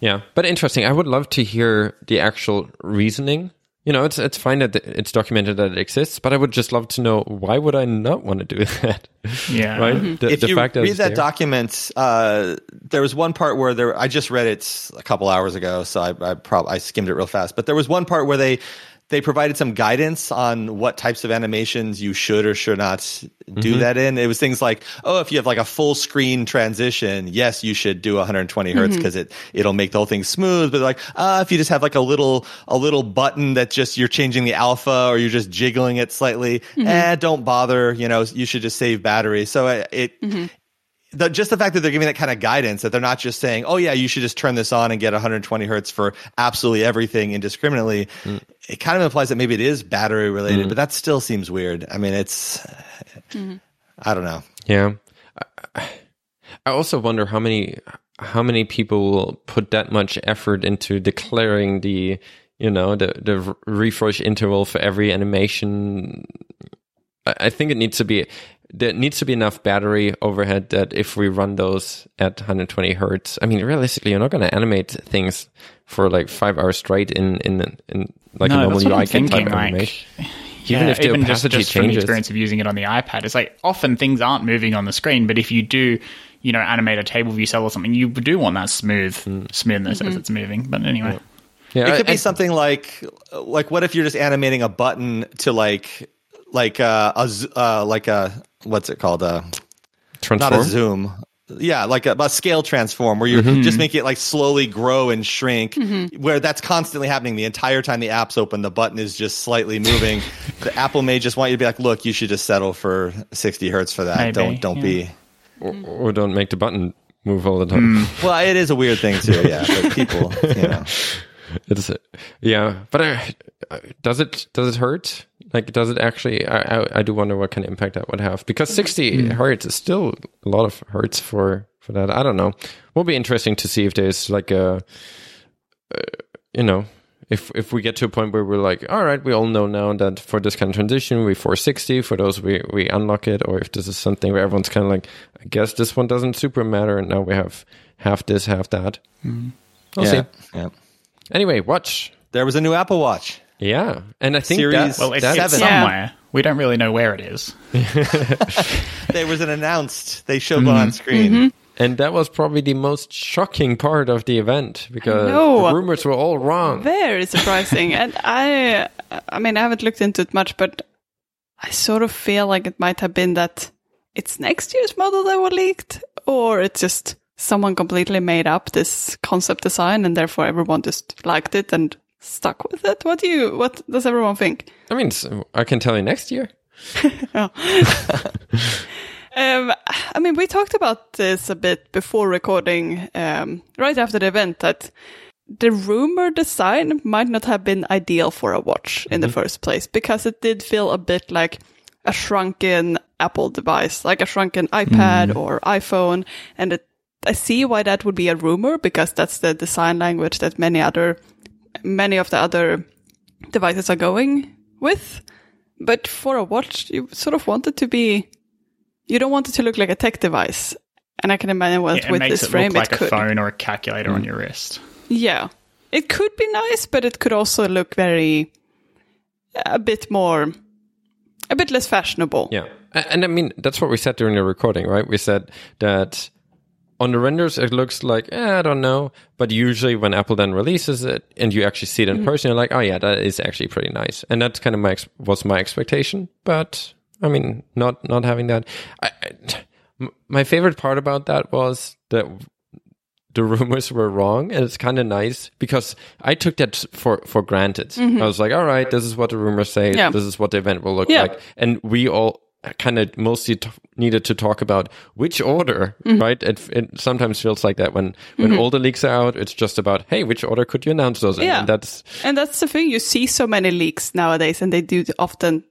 Yeah, but interesting. I would love to hear the actual reasoning. It's fine that it's documented that it exists, but I would just love to know, why would I not want to do that? Yeah. Right? If you read that document, there was one part where I just read it a couple hours ago, so I skimmed it real fast. But there was one part where they provided some guidance on what types of animations you should or should not do that in. It was things like, if you have like a full screen transition, yes, you should do 120 hertz because it'll make the whole thing smooth. But like, if you just have like a little button that just you're changing the alpha or you're just jiggling it slightly, don't bother. You should just save battery. So just the fact that they're giving that kind of guidance, that they're not just saying, you should just turn this on and get 120 hertz for absolutely everything indiscriminately, it kind of implies that maybe it is battery related, but that still seems weird. I mean, it's, I don't know. Yeah. I also wonder how many people will put that much effort into declaring the refresh interval for every animation. I think it needs to be... There needs to be enough battery overhead that if we run those at 120 hertz, I mean, realistically, you're not going to animate things for like 5 hours straight in a normal UI type animation. Even if the opacity changes, from the experience of using it on the iPad, it's often things aren't moving on the screen, but if you do, you know, animate a table view cell or something, you do want that smoothness as it's moving. But anyway. Yeah. Yeah, it could be something like what if you're just animating a button to like a what's it called? Transform? Not a zoom. Yeah, like a scale transform where you're just making it like slowly grow and shrink, where that's constantly happening the entire time the app's open. The button is just slightly moving. The Apple may just want you to be like, look, you should just settle for 60 hertz for that. Maybe, don't be, or don't make the button move all the time. Well, it is a weird thing too. Yeah, but people, you know. It's but does it hurt? Like, does it actually? I do wonder what kind of impact that would have, because 60 hertz is still a lot of hertz for that. I don't know. Will be interesting to see if there's like a if we get to a point where we're like, all right, we all know now that for this kind of transition we 460, for those we unlock it, or if this is something where everyone's kind of like, I guess this one doesn't super matter, and now we have half this, half that. We'll see. Yeah. Anyway, watch. There was a new Apple Watch. Yeah. And I think it's somewhere. We don't really know where it is. There was an announced. They showed on screen. And that was probably the most shocking part of the event, because the rumors were all wrong. Very surprising. And I mean, I haven't looked into it much, but I sort of feel like it might have been that it's next year's model that were leaked, or it's just... someone completely made up this concept design, and therefore everyone just liked it and stuck with it. What does everyone think? I mean, so I can tell you next year. I mean, we talked about this a bit before recording, right after the event, that the rumor design might not have been ideal for a watch in the first place, because it did feel a bit like a shrunken Apple device, like a shrunken iPad or iPhone, and I see why that would be a rumor, because that's the design language that many of the other devices are going with. But for a watch, you sort of want it to be, you don't want it to look like a tech device. And I can imagine what with this frame it could. It makes it look like a phone or a calculator on your wrist. Yeah. It could be nice, but it could also look a bit less fashionable. Yeah. And I mean, that's what we said during the recording, right? We said that... on the renders, it looks like, I don't know. But usually when Apple then releases it and you actually see it in person, you're like, oh yeah, that is actually pretty nice. And that's kind of was my expectation. But, I mean, not having that. My favorite part about that was that the rumors were wrong. And it's kind of nice, because I took that for granted. I was like, all right, this is what the rumors say. Yeah. This is what the event will look like. And we all... kind of mostly needed to talk about which order, right? It sometimes feels like that when all the leaks are out, it's just about, hey, which order could you announce those in? And that's the thing. You see so many leaks nowadays, and they do often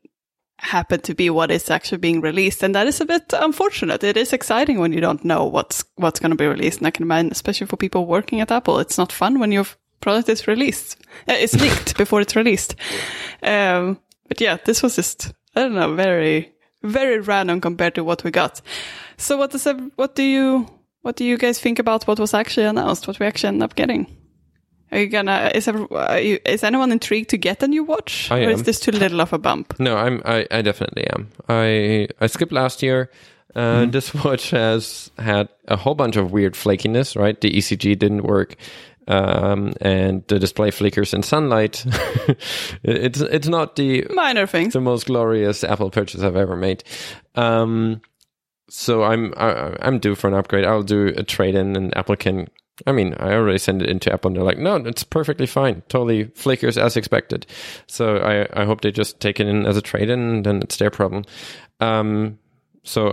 happen to be what is actually being released, and that is a bit unfortunate. It is exciting when you don't know what's going to be released, and I can imagine, especially for people working at Apple, it's not fun when your product is released. It's leaked before it's released. But yeah, this was just, I don't know, very... very random compared to what we got. So what do you guys think about what was actually announced? What we actually end up getting? Is anyone intrigued to get a new watch? Or is this too little of a bump? No, I definitely am. I skipped last year. This watch has had a whole bunch of weird flakiness. Right, the ECG didn't work. And the display flickers in sunlight. It's not the minor thing, the most glorious Apple purchase I've ever made. So I'm due for an upgrade. I'll do a trade-in, and Apple can. I mean, I already send it into Apple, and they're like, no, it's perfectly fine. Totally flickers as expected. So I hope they just take it in as a trade-in, and then it's their problem. So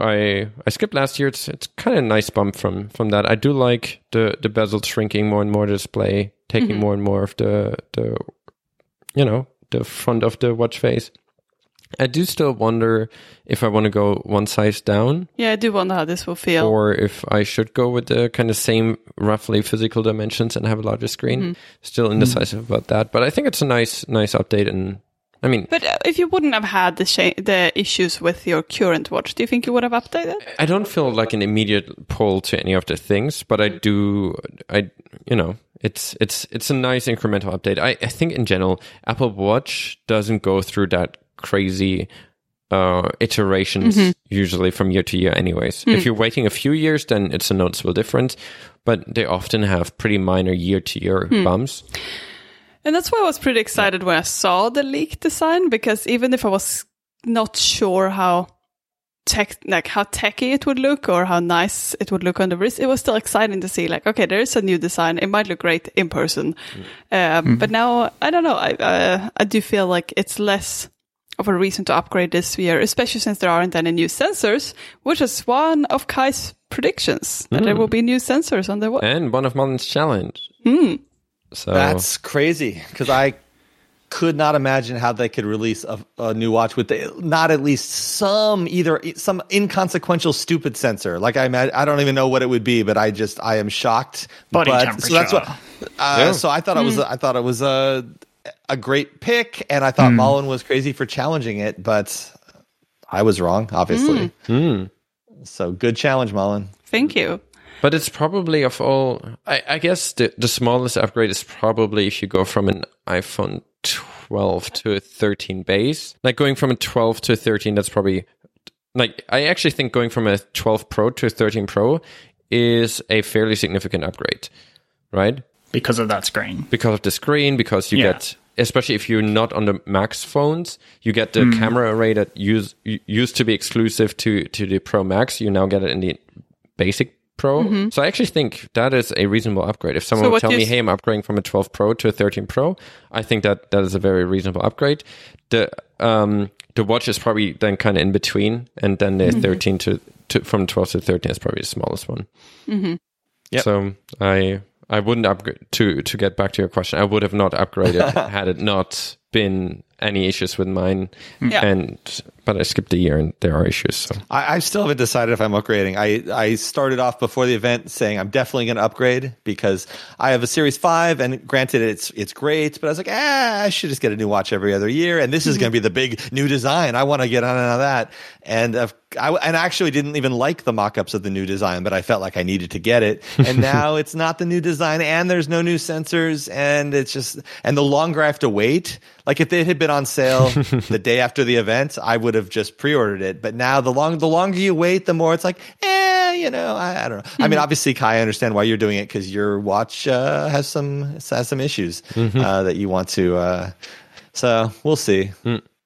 I skipped last year. It's kind of a nice bump from that. I do like the bezels shrinking more and more, the display taking more and more of the front of the watch face. I do still wonder if I want to go one size down. Yeah, I do wonder how this will feel. Or if I should go with the kind of same roughly physical dimensions and have a larger screen. Still indecisive about that. But I think it's a nice update, and I mean, but if you wouldn't have had the issues with your current watch, do you think you would have updated? I don't feel like an immediate pull to any of the things, but I do. It's a nice incremental update. I think in general, Apple Watch doesn't go through that crazy iterations usually from year to year anyways. If you're waiting a few years, then it's a noticeable difference, but they often have pretty minor year to year bumps. And that's why I was pretty excited when I saw the leaked design, because even if I was not sure how techy it would look or how nice it would look on the wrist, it was still exciting to see, like, okay, there is a new design. It might look great in person. But now, I don't know. I do feel like it's less of a reason to upgrade this year, especially since there aren't any new sensors, which is one of Kai's predictions, that there will be new sensors on the watch. And one of Malin's challenge. So. That's crazy, because I could not imagine how they could release a new watch with not at least some inconsequential stupid sensor. Like I don't even know what it would be, but I am shocked. So that's what. So I thought it was. I thought it was a great pick, and I thought Malin was crazy for challenging it, but I was wrong, obviously. So good challenge, Malin. Thank you. But it's probably of all, I guess the smallest upgrade is probably if you go from an iPhone 12 to a 13 base. Like going from a 12 to a 13, that's probably, like, I actually think going from a 12 Pro to a 13 Pro is a fairly significant upgrade, right? Because of that screen. Because of the screen, because you get, especially if you're not on the Max phones, you get the camera array that used to be exclusive to the Pro Max. You now get it in the basic Pro. So I actually think that is a reasonable upgrade. If someone would tell me, hey, I'm upgrading from a 12 Pro to a 13 Pro, I think that is a very reasonable upgrade. The watch is probably then kind of in between, and then the 13 from 12 to 13 is probably the smallest one. So I wouldn't upgrade, to get back to your question, I would have not upgraded had it not been any issues with mine. But I skipped a year and there are issues. So. I still haven't decided if I'm upgrading. I started off before the event saying I'm definitely going to upgrade because I have a Series 5, and granted it's great, but I was like, I should just get a new watch every other year, and this is going to be the big new design. I want to get on and on that. And I actually didn't even like the mock-ups of the new design, but I felt like I needed to get it. And now it's not the new design, and there's no new sensors, and it's just, and the longer I have to wait, like if it had been on sale the day after the event, I would have just pre-ordered it. But now the longer you wait, the more it's like, I don't know. I mean, obviously, Kai, I understand why you're doing it, because your watch has some issues that you want to. So we'll see.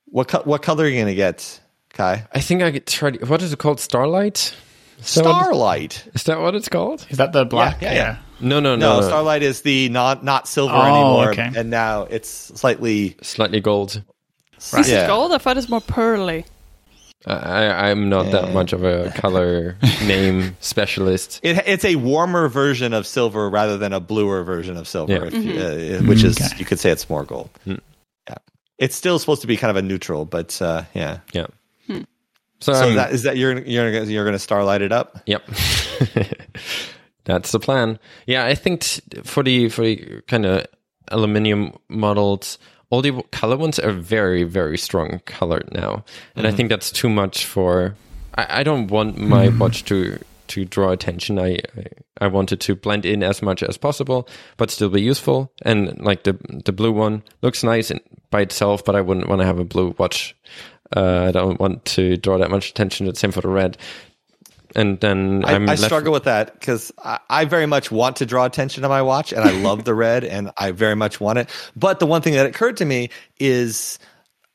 What color are you gonna get, Kai? I think I get tried. What is it called? Starlight. Starlight. Is that what it's called? Is that the black? Yeah. No. Starlight is the not silver anymore, okay. And now it's slightly gold. Right. Is it gold? I thought it's more pearly. I'm not that much of a color name specialist. It's a warmer version of silver rather than a bluer version of silver, which is you could say it's more gold. It's still supposed to be kind of a neutral, but yeah. So that is that you're going to Starlight it up? Yep. That's the plan. Yeah, I think for the kind of aluminum models, all the color ones are very, very strong colored now. And I think that's too much for... I don't want my watch to draw attention. I want it to blend in as much as possible, but still be useful. And like the blue one looks nice by itself, but I wouldn't want to have a blue watch. I don't want to draw that much attention. The same for the red. And then I struggle with that because I very much want to draw attention to my watch, and I love the red, and I very much want it. But the one thing that occurred to me is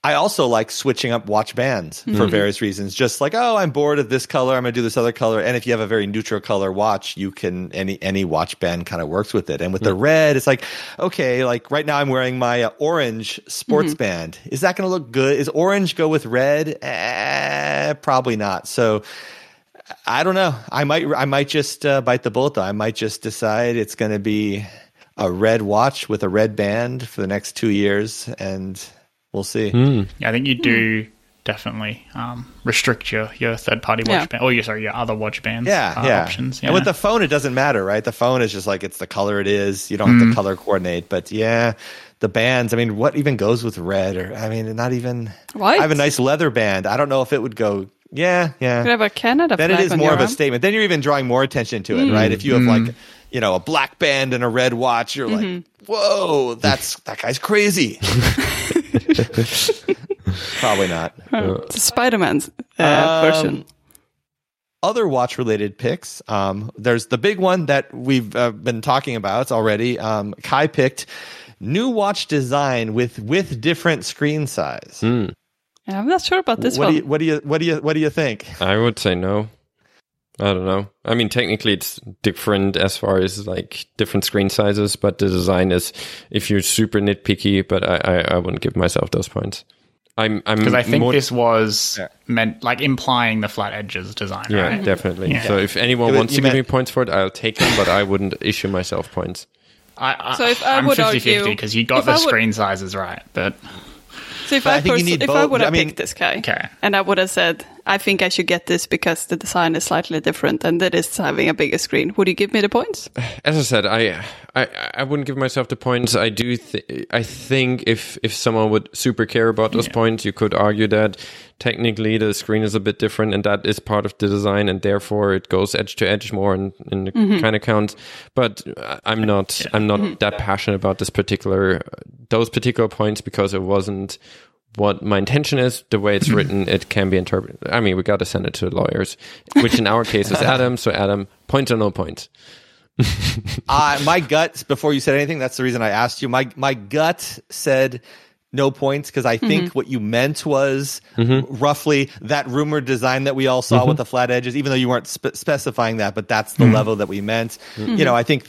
I also like switching up watch bands for various reasons. Just like, I'm bored of this color, I'm going to do this other color. And if you have a very neutral color watch, you can any watch band kind of works with it. And with the red, it's like, okay, like right now I'm wearing my orange sports band. Is that going to look good? Is orange go with red? Probably not. So I don't know. I might just bite the bullet, though. I might just decide it's going to be a red watch with a red band for the next 2 years, and we'll see. Yeah, I think you do definitely restrict your third-party watch band. Your other watch bands options. Yeah. And with the phone, it doesn't matter, right? The phone is just like it's the color it is. You don't have to color coordinate. But the bands, I mean, what even goes with red? Or I mean, not even... What? I have a nice leather band. I don't know if it would go... Yeah. You could have a Canada flag. Then it is more of a statement. Then you're even drawing more attention to it, right? If you have like, a black band and a red watch, you're like, whoa, that guy's crazy. Probably not. It's a Spider-Man's version. Other watch-related picks, there's the big one that we've been talking about already. Kai picked new watch design with different screen size. Mm. Yeah, I'm not sure about this one. What do you think? I would say no. I don't know. I mean, technically it's different as far as like different screen sizes, but the design is, if you're super nitpicky, but I wouldn't give myself those points. Because I think this was meant like implying the flat edges design. Yeah, right? Definitely. Yeah. So if anyone wants to give me points for it, I'll take them, but I wouldn't issue myself points. I'm 50-50 because you got the screen sizes right, but. So if I would have picked this guy, and I would have said, I think I should get this because the design is slightly different and that is having a bigger screen, would you give me the points? As I said, I wouldn't give myself the points. I do. I think if someone would super care about those points, you could argue that technically the screen is a bit different and that is part of the design and therefore it goes edge to edge more and it kind of counts. But I'm not that passionate about those particular points because it wasn't what my intention is. The way it's written, it can be interpreted. I mean, we got to send it to lawyers, which in our case is Adam. So Adam, points or no points? My gut, before you said anything, that's the reason I asked you. My gut said no points because I think what you meant was roughly that rumored design that we all saw with the flat edges, even though you weren't specifying that, but that's the level that we meant. You know, I think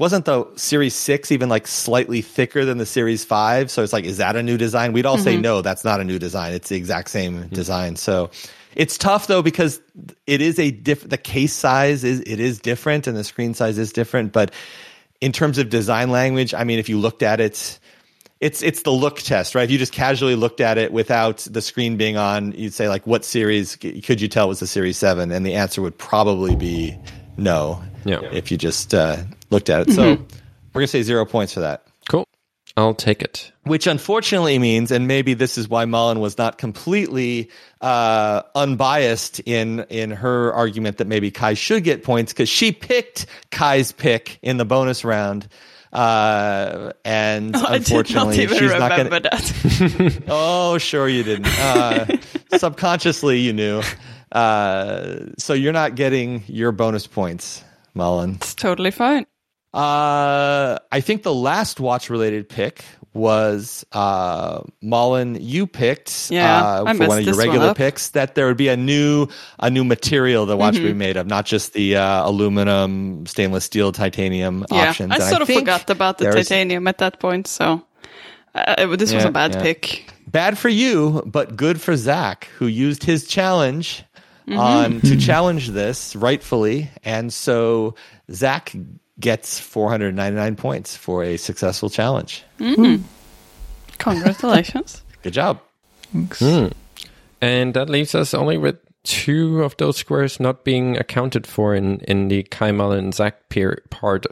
wasn't the Series 6 even like slightly thicker than the Series 5? So it's like, is that a new design? We'd all say, no, that's not a new design. It's the exact same design. So it's tough though, because it is the case size is different and the screen size is different. But in terms of design language, I mean, if you looked at it, it's the look test, right? If you just casually looked at it without the screen being on, you'd say like, what series could you tell was the Series 7? And the answer would probably be no. Yeah. If you just looked at it. So we're going to say 0 points for that. Cool. I'll take it. Which unfortunately means, and maybe this is why Malin was not completely unbiased in her argument that maybe Kai should get points, because she picked Kai's pick in the bonus round. And unfortunately, she's not going to remember that. Oh, sure you didn't. Subconsciously, you knew. So you're not getting your bonus points, Malin. It's totally fine. I think the last watch-related pick was Malin. You picked for one of your regular picks that there would be a new material the watch would be made of, not just the aluminum, stainless steel, titanium options. I sort of forgot about the titanium at that point, so this was a bad pick. Bad for you, but good for Zach, who used his challenge to challenge this rightfully, and so Zach gets 499 points for a successful challenge. Mm-hmm. Congratulations! Good job. Thanks. And that leaves us only with two of those squares not being accounted for in the Kai, Malin, Zach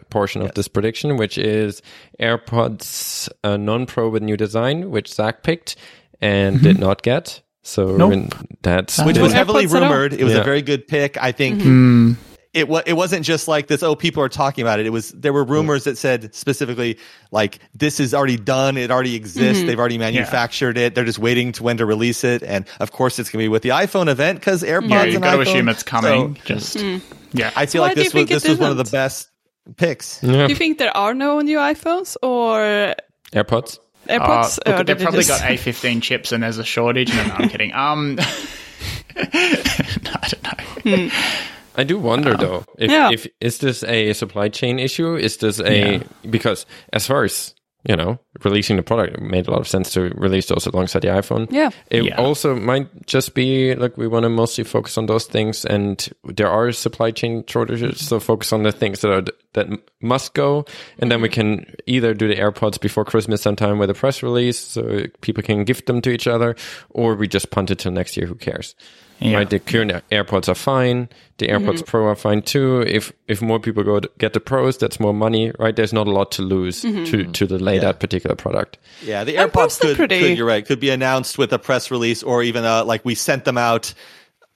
portion of this prediction, which is AirPods non-Pro with new design, which Zach picked and did not get. So that's which was heavily rumored. It was a very good pick, I think. It wasn't just like this, oh, people are talking about it. It was, there were rumors that said specifically, like, this is already done. It already exists. They've already manufactured it. They're just waiting to when to release it. And of course, it's going to be with the iPhone event because AirPods and iPhone. Yeah, you've got to assume it's coming. So, I feel like this was one of the best picks. Yeah. Do you think there are no new iPhones or AirPods? AirPods. Look, they've probably got A15 chips and there's a shortage. No, I'm kidding. No, I don't know. I do wonder though, if is this a supply chain issue? Is this because as far as you know, releasing the product, it made a lot of sense to release those alongside the iPhone. Yeah, it also might just be like we want to mostly focus on those things, and there are supply chain shortages, so focus on the things that must go, and then we can either do the AirPods before Christmas sometime with a press release, so people can gift them to each other, or we just punt it till next year. Who cares? Yeah. Right, the current AirPods are fine. The AirPods Pro are fine too. If more people go get the Pros, that's more money, right? There's not a lot to lose to delay that particular product. Yeah, the AirPods could, you're right, could be announced with a press release or even we sent them out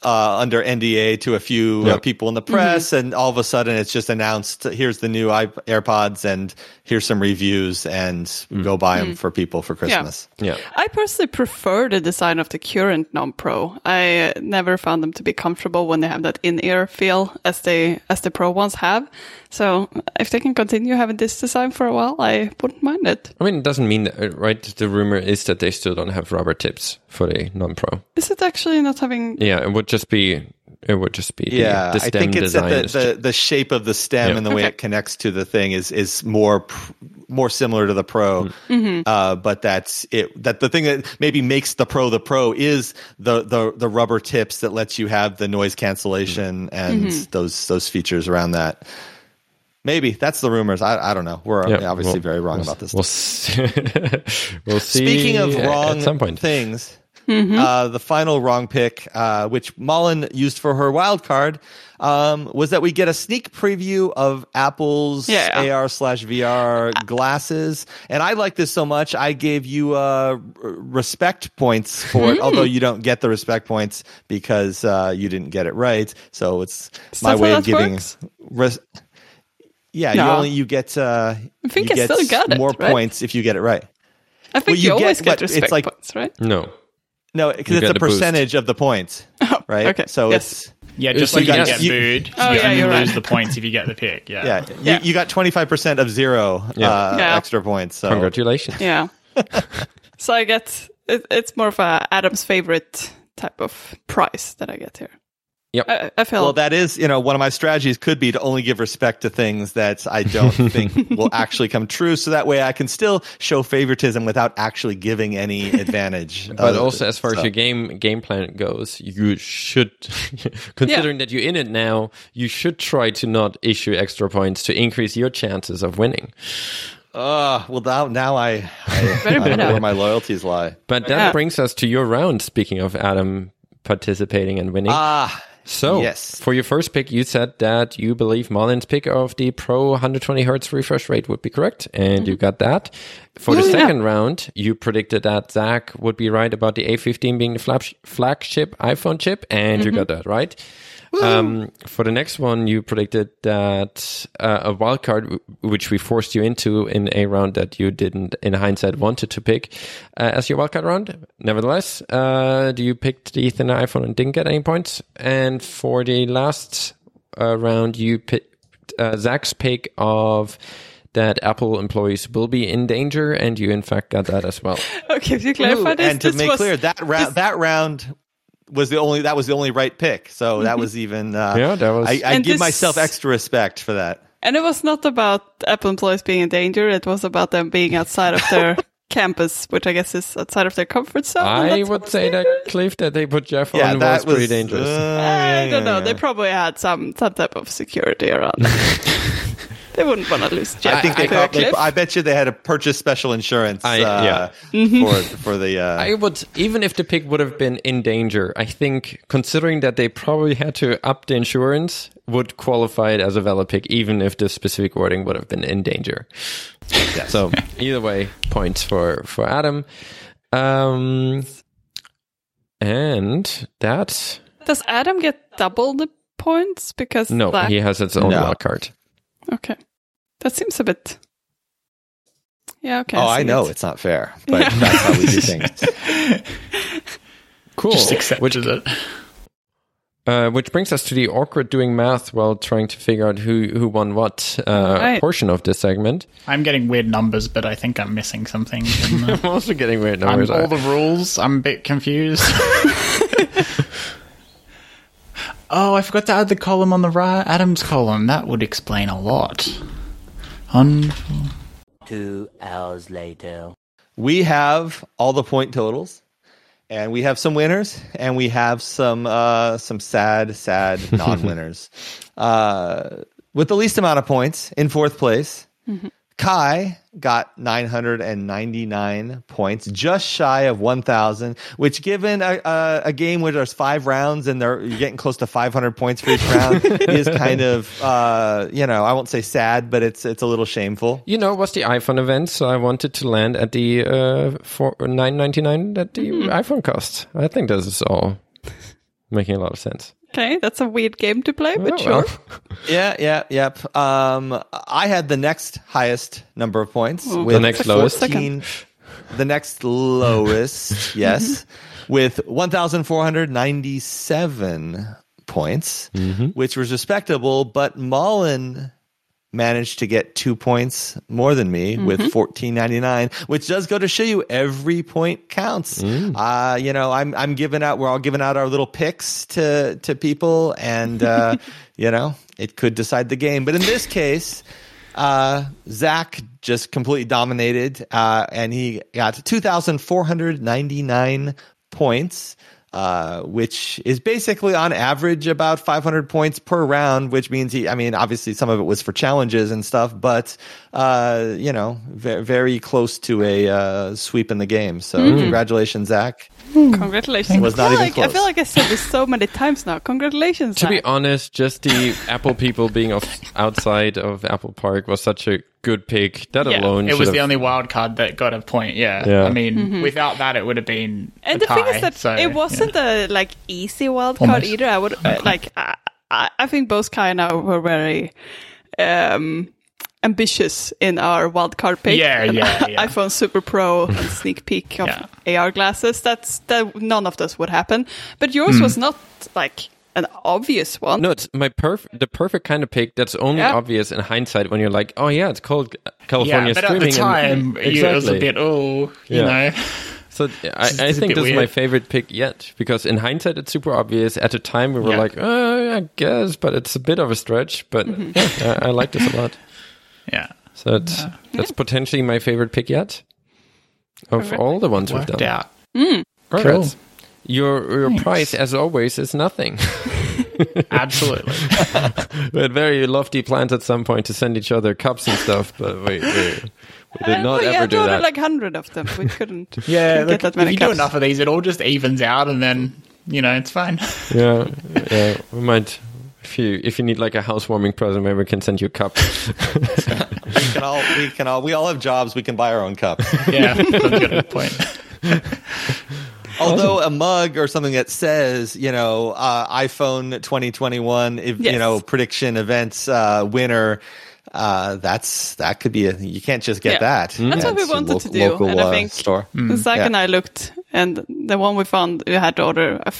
under NDA to a few people in the press, and all of a sudden it's just announced, here's the new AirPods and here's some reviews, and go buy them for people for Christmas. Yeah. I personally prefer the design of the current non-Pro. I never found them to be comfortable when they have that in-ear feel as the Pro ones have. So if they can continue having this design for a while, I wouldn't mind it. I mean, it doesn't mean that, right? The rumor is that they still don't have rubber tips for the non-Pro. Is it actually not having... Yeah, it would just be... It would just be the stem. I think it's that the shape of the stem and the way it connects to the thing is more similar to the Pro. But that's it. That the thing that maybe makes the Pro is the rubber tips that lets you have the noise cancellation and those features around that. Maybe that's the rumors. I don't know. We're obviously very wrong about this. We'll see. Speaking of wrong at some point. Things. The final wrong pick, which Malin used for her wild card, was that we get a sneak preview of Apple's AR/VR glasses. And I like this so much, I gave you respect points for it, although you don't get the respect points because you didn't get it right. So it's my way of giving... You get points if you get it right. I think you always get respect points, right? No, because it's a percentage of the points, right? Okay. So it's... Yeah, just like you get booed. You only lose the points if you get the pick, You got 25% of zero extra points. So. Congratulations. Yeah. So I get... It's more of a Adam's favorite type of prize that I get here. Yep. I feel... Well, that is, one of my strategies could be to only give respect to things that I don't think will actually come true. So that way I can still show favoritism without actually giving any advantage. But also, as far as your game plan goes, you should, considering that you're in it now, you should try to not issue extra points to increase your chances of winning. Well, now I don't know where my loyalties lie. But that brings us to your round, speaking of Adam participating and winning. So, yes. For your first pick, you said that you believe Malin's pick of the Pro 120 Hz refresh rate would be correct, and you got that. For the second round, you predicted that Zach would be right about the A15 being the flagship iPhone chip, and you got that right. For the next one, you predicted that a wildcard, which we forced you into in a round that you didn't, in hindsight, wanted to pick as your wildcard round. Nevertheless, you picked the thinner iPhone and didn't get any points. And for the last round, you picked Zach's pick of that Apple employees will be in danger, and you, in fact, got that as well. Okay, if you clarify this. And to make clear, that round... that was the only right pick. So that was even, that was, I give myself extra respect for that. And it was not about Apple employees being in danger. It was about them being outside of their campus, which I guess is outside of their comfort zone. I would say that Cliff, that they put Jeff on was pretty dangerous. I don't know. They probably had some type of security around. They wouldn't want to lose Jeff. I think I bet you they had to purchase special insurance for the... I would, even if the pick would have been in danger, I think considering that they probably had to up the insurance would qualify it as a valid pick, even if the specific wording would have been in danger. Yes. So either way, points for Adam. And that... Does Adam get double the points? Because he has his own wildcard. Okay. That seems a bit... Yeah, okay. Oh, I know it's not fair, but that's how we do things. Cool. Just accepted it. Which brings us to the awkward doing math while trying to figure out who won what portion of this segment. I'm getting weird numbers, but I think I'm missing something. I'm also getting weird numbers. I'm all the rules. I'm a bit confused. Oh, I forgot to add the column on the right. Adam's column. That would explain a lot. 2 hours later. We have all the point totals, and we have some winners, and we have some sad non-winners. With the least amount of points, in fourth place, Kai got 999 points, just shy of 1,000, which given a game where there's five rounds and you're getting close to 500 points for each round is kind of, I won't say sad, but it's a little shameful. It was the iPhone event, so I wanted to land at the $9.99 that the iPhone cost. I think this is all. making a lot of sense. Okay, that's a weird game to play, but sure. Yep. I had the next highest number of points. Ooh, with the next lowest. The next lowest, yes, with 1,497 points, which was respectable, but Malin managed to get 2 points more than me with $14.99, which does go to show you every point counts. You know, I'm giving out, we're all giving out our little picks to people, and you know, it could decide the game. But in this case, Zach just completely dominated, and he got 2,499 points, which is basically on average about 500 points per round, which means he, I mean, obviously some of it was for challenges and stuff, but, you know, very close to a sweep in the game. So congratulations, Zach. Congratulations. Was not even close. I feel like I said this so many times now. Congratulations, Zach. To be honest, just the Apple people being outside of Apple Park was such a good pick. That alone, it was the only wild card that got a point. Yeah. I mean, without that, it would have been. And the thing is that it wasn't a like easy wild card either. I would like. I think both Kai and I were very ambitious in our wild card pick. Yeah. iPhone Super Pro and sneak peek of AR glasses. That none of this would happen. But yours was not like an obvious one. No, it's the perfect kind of pick that's only obvious in hindsight when you're like, oh yeah, it's called California streaming. But at the time, it was a bit, you know. So I think this is my favorite pick yet, because in hindsight, it's super obvious. At the time, we were like, oh, I guess, but it's a bit of a stretch. But I like this a lot. Yeah. So that's potentially my favorite pick yet of all the ones we've done. Yeah. Cool. Your price, as always, is nothing. Absolutely. We had very lofty plans at some point to send each other cups and stuff, but we did not ever do that. We had like 100 of them. We couldn't get that many cups. If you do enough of these, it all just evens out, and then, you know, it's fine. Yeah. We might... If you need like a housewarming present, maybe we can send you a cup. We all have jobs. We can buy our own cups. Yeah, that's a good point. Although a mug or something that says, you know, iPhone 2021, you know, prediction events winner, that could be you can't just get that. That's what we wanted to do. Local, and I think store. Zach and I looked, and the one we found, we had to order a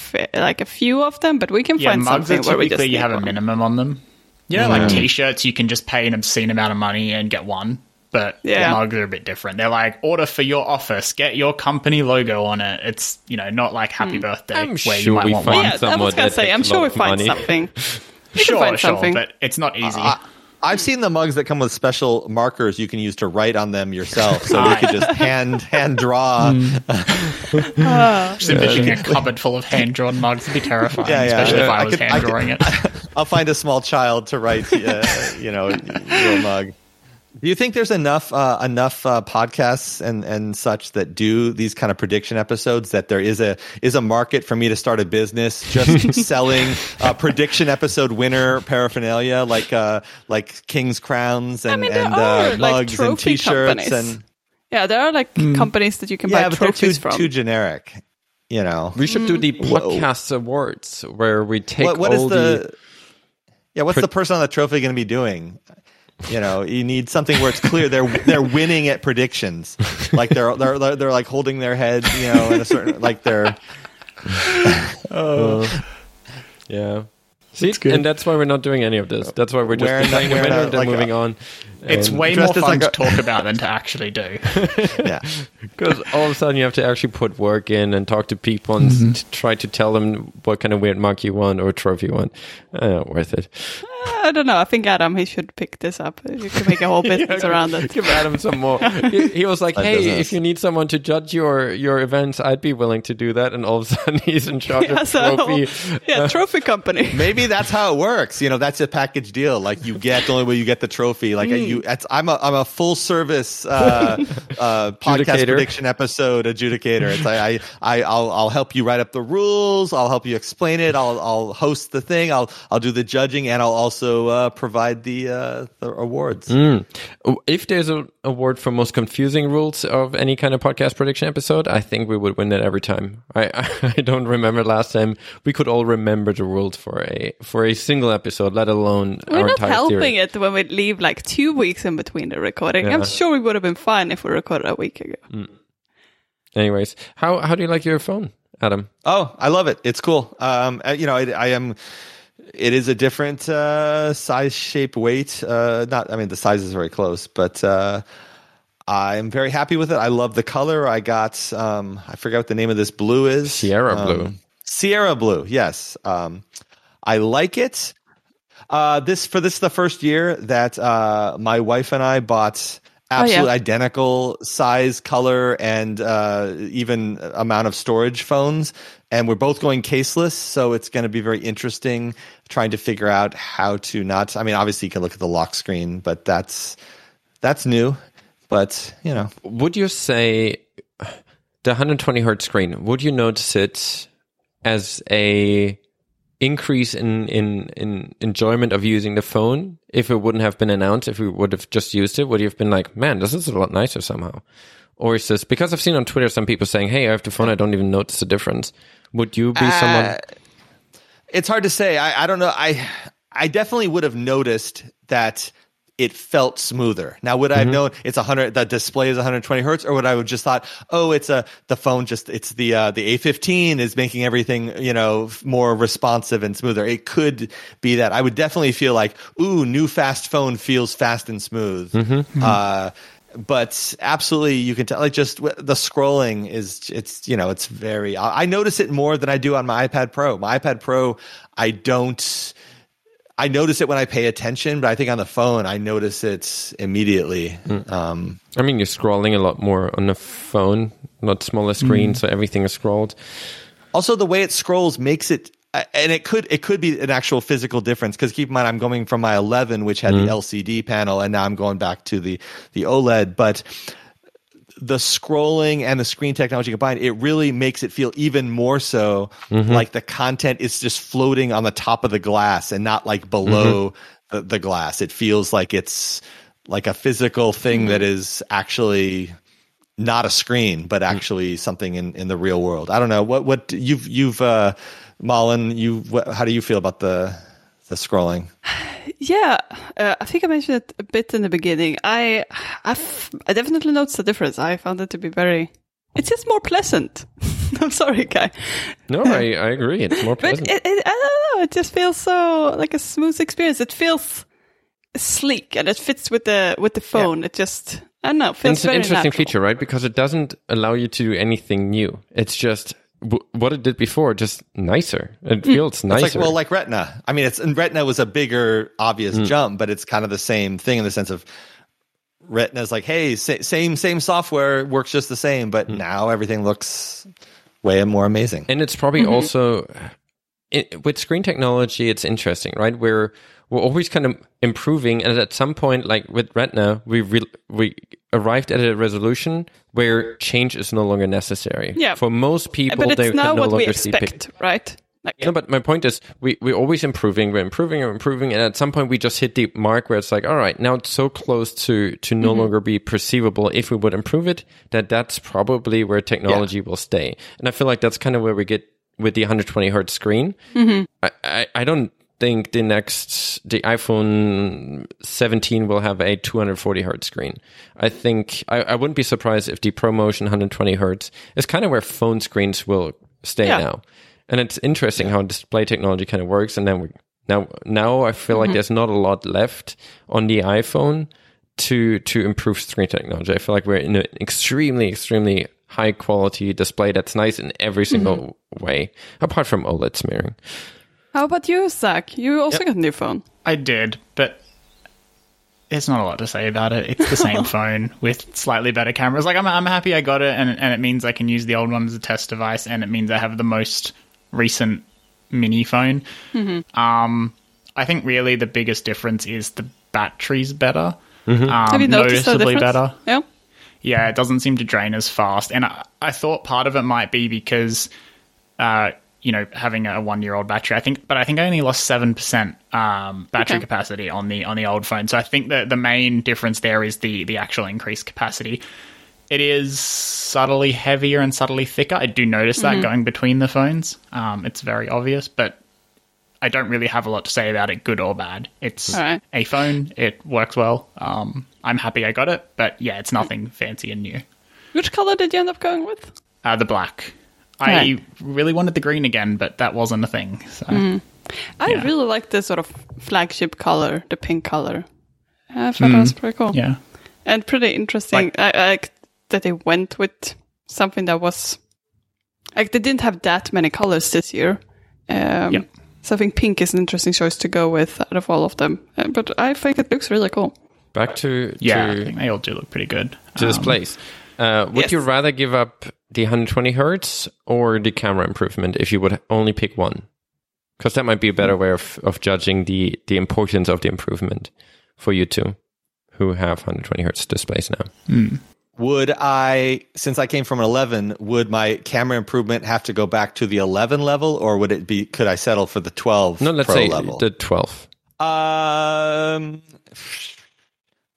few of them, but we can find something where we just you have a minimum on them. Yeah, like T-shirts, you can just pay an obscene amount of money and get one. But the mugs are a bit different. They're like, order for your office, get your company logo on it. It's, you know, not like happy birthday. I'm sure we find something. Sure, but it's not easy. I've seen the mugs that come with special markers you can use to write on them yourself. So you could just hand draw. Just envisioning a cupboard full of hand drawn mugs would be terrifying, especially if I was hand drawing it. I'll find a small child to write, you know, your mug. Do you think there's enough podcasts and such that do these kind of prediction episodes that there is a market for me to start a business just selling prediction episode winner paraphernalia like King's Crowns and mugs and T-shirts and there are like companies that you can buy trophies from. Too generic, you know. We should do the podcast awards where we take what's the person on the trophy going to be doing? You know, you need something where it's clear they're winning at predictions, like they're like holding their head, you know, in a certain like they're. Yeah. See, that's good. And that's why we're not doing any of this. That's why we're just playing a minute and moving on. It's way more fun to talk about than to actually do. Yeah, because all of a sudden you have to actually put work in and talk to people and try to tell them what kind of weird mug you want or trophy you want. Worth it. I don't know. I think Adam, he should pick this up. You can make a whole business around it. Give Adam some more. He was like, hey, if you need someone to judge your events, I'd be willing to do that. And all of a sudden he's in charge of trophy. Trophy company. Maybe that's how it works. You know, that's a package deal. Like you get, the only way you get the trophy, like you you. I'm a full service podcast prediction episode adjudicator. It's I'll help you write up the rules. I'll help you explain it. I'll host the thing. I'll do the judging, and I'll also provide the awards. Mm. If there's an award for most confusing rules of any kind of podcast prediction episode, I think we would win that every time. I don't remember last time we could all remember the rules for a single episode, let alone we're our entire helping theory. It when we leave like 2 weeks in between the recording. Yeah. I'm sure we would have been fine if we recorded a week ago. Mm. Anyways, how do you like your phone, Adam? Oh, I love it. It's cool. It is a different size, shape, weight. The size is very close, but I'm very happy with it. I love the color. I got, I forgot what the name of this blue is. Sierra Blue, yes. I like it. This is the first year that my wife and I bought identical size, color, and even amount of storage phones. And we're both going caseless, so it's going to be very interesting trying to figure out how to not... I mean, obviously you can look at the lock screen, but that's new. But, you know. Would you say the 120 hertz screen, would you notice it as a... increase in enjoyment of using the phone if it wouldn't have been announced? If we would have just used it, would you have been like, man, this is a lot nicer somehow? Or is this because I've seen on Twitter some people saying, hey, I have the phone, I don't even notice the difference. Would you be someone? It's hard to say. I don't know. I definitely would have noticed that it felt smoother. Now, would I have known it's 100? The display is 120 hertz, or would I have just thought, oh, the A15 is making everything more responsive and smoother? It could be that. I would definitely feel like, ooh, new fast phone feels fast and smooth. Mm-hmm. But absolutely, you can tell. Like just the scrolling it's very. I notice it more than I do on my iPad Pro. My iPad Pro, I notice it when I pay attention, but I think on the phone, I notice it immediately. Mm. You're scrolling a lot more on the phone, not smaller screen, so everything is scrolled. Also, the way it scrolls makes it, and it could be an actual physical difference, because keep in mind, I'm going from my 11, which had the LCD panel, and now I'm going back to the OLED, but... the scrolling and the screen technology combined, it really makes it feel even more so like the content is just floating on the top of the glass and not like below the glass. It feels like it's like a physical thing that is actually not a screen, but actually something in the real world. I don't know what you've Malin, how do you feel about the scrolling? Yeah, I think I mentioned it a bit in the beginning. I definitely noticed the difference. I found it to be very... It's just more pleasant. I'm sorry, Kai. No, I agree. It's more pleasant. But I don't know. It just feels so like a smooth experience. It feels sleek and it fits with the phone. Yeah. It just... I don't know. It's an interesting feature, right? Because it doesn't allow you to do anything new. It's just... what it did before, just nicer. It feels nicer. It's like Retina. I mean, Retina was a bigger, obvious jump, but it's kind of the same thing in the sense of Retina is like, hey, same software works just the same, but now everything looks way more amazing. And it's probably also with screen technology, it's interesting, right? We're always kind of improving, and at some point, like with Retina, we arrived at a resolution where change is no longer necessary. Yeah. For most people, but they can no longer see pictures. But it's now what we expect, right? No, but my point is, we're always improving. We're improving and improving, and at some point, we just hit the mark where it's like, all right, now it's so close to no longer be perceivable. If we would improve it, that's probably where technology will stay. And I feel like that's kind of where we get with the 120 hertz screen. Mm-hmm. I don't think the iPhone 17 will have a 240 hertz screen. I think I wouldn't be surprised if the ProMotion 120 hertz is kind of where phone screens will stay now. And it's interesting how display technology kind of works. And then now I feel like there's not a lot left on the iPhone to improve screen technology. I feel like we're in an extremely, extremely high quality display that's nice in every single way, apart from OLED smearing. How about you, Zach? You also got a new phone. I did, but there's not a lot to say about it. It's the same phone with slightly better cameras. Like I'm happy I got it, and it means I can use the old one as a test device, and it means I have the most recent mini phone. I think really the biggest difference is the battery's better. Mm-hmm. Have you noticed noticeably the difference? Better. Yeah. Yeah, it doesn't seem to drain as fast. And I thought part of it might be because, having a 1-year-old battery, I think I only lost 7% battery capacity on the old phone. So I think that the main difference there is the actual increased capacity. It is subtly heavier and subtly thicker. I do notice that going between the phones. It's very obvious, but I don't really have a lot to say about it, good or bad. It's a phone. It works well. I'm happy I got it, but yeah, it's nothing fancy and new. Which color did you end up going with? The black. I really wanted the green again, but that wasn't a thing. So, I really like the sort of flagship color, the pink color. I thought that was pretty cool. Yeah. And pretty interesting. I like that they went with something that was... Like, they didn't have that many colors this year. So I think pink is an interesting choice to go with out of all of them. But I think it looks really cool. Back to... Yeah, I think they all do look pretty good. To this place. Would you rather give up the 120 hertz or the camera improvement if you would only pick one? Because that might be a better way of judging the importance of the improvement for you two who have 120 hertz displays now. Mm. Would I, since I came from an 11, would my camera improvement have to go back to the 11 level, or would it be, could I settle for the 12 level? No, let's say the 12.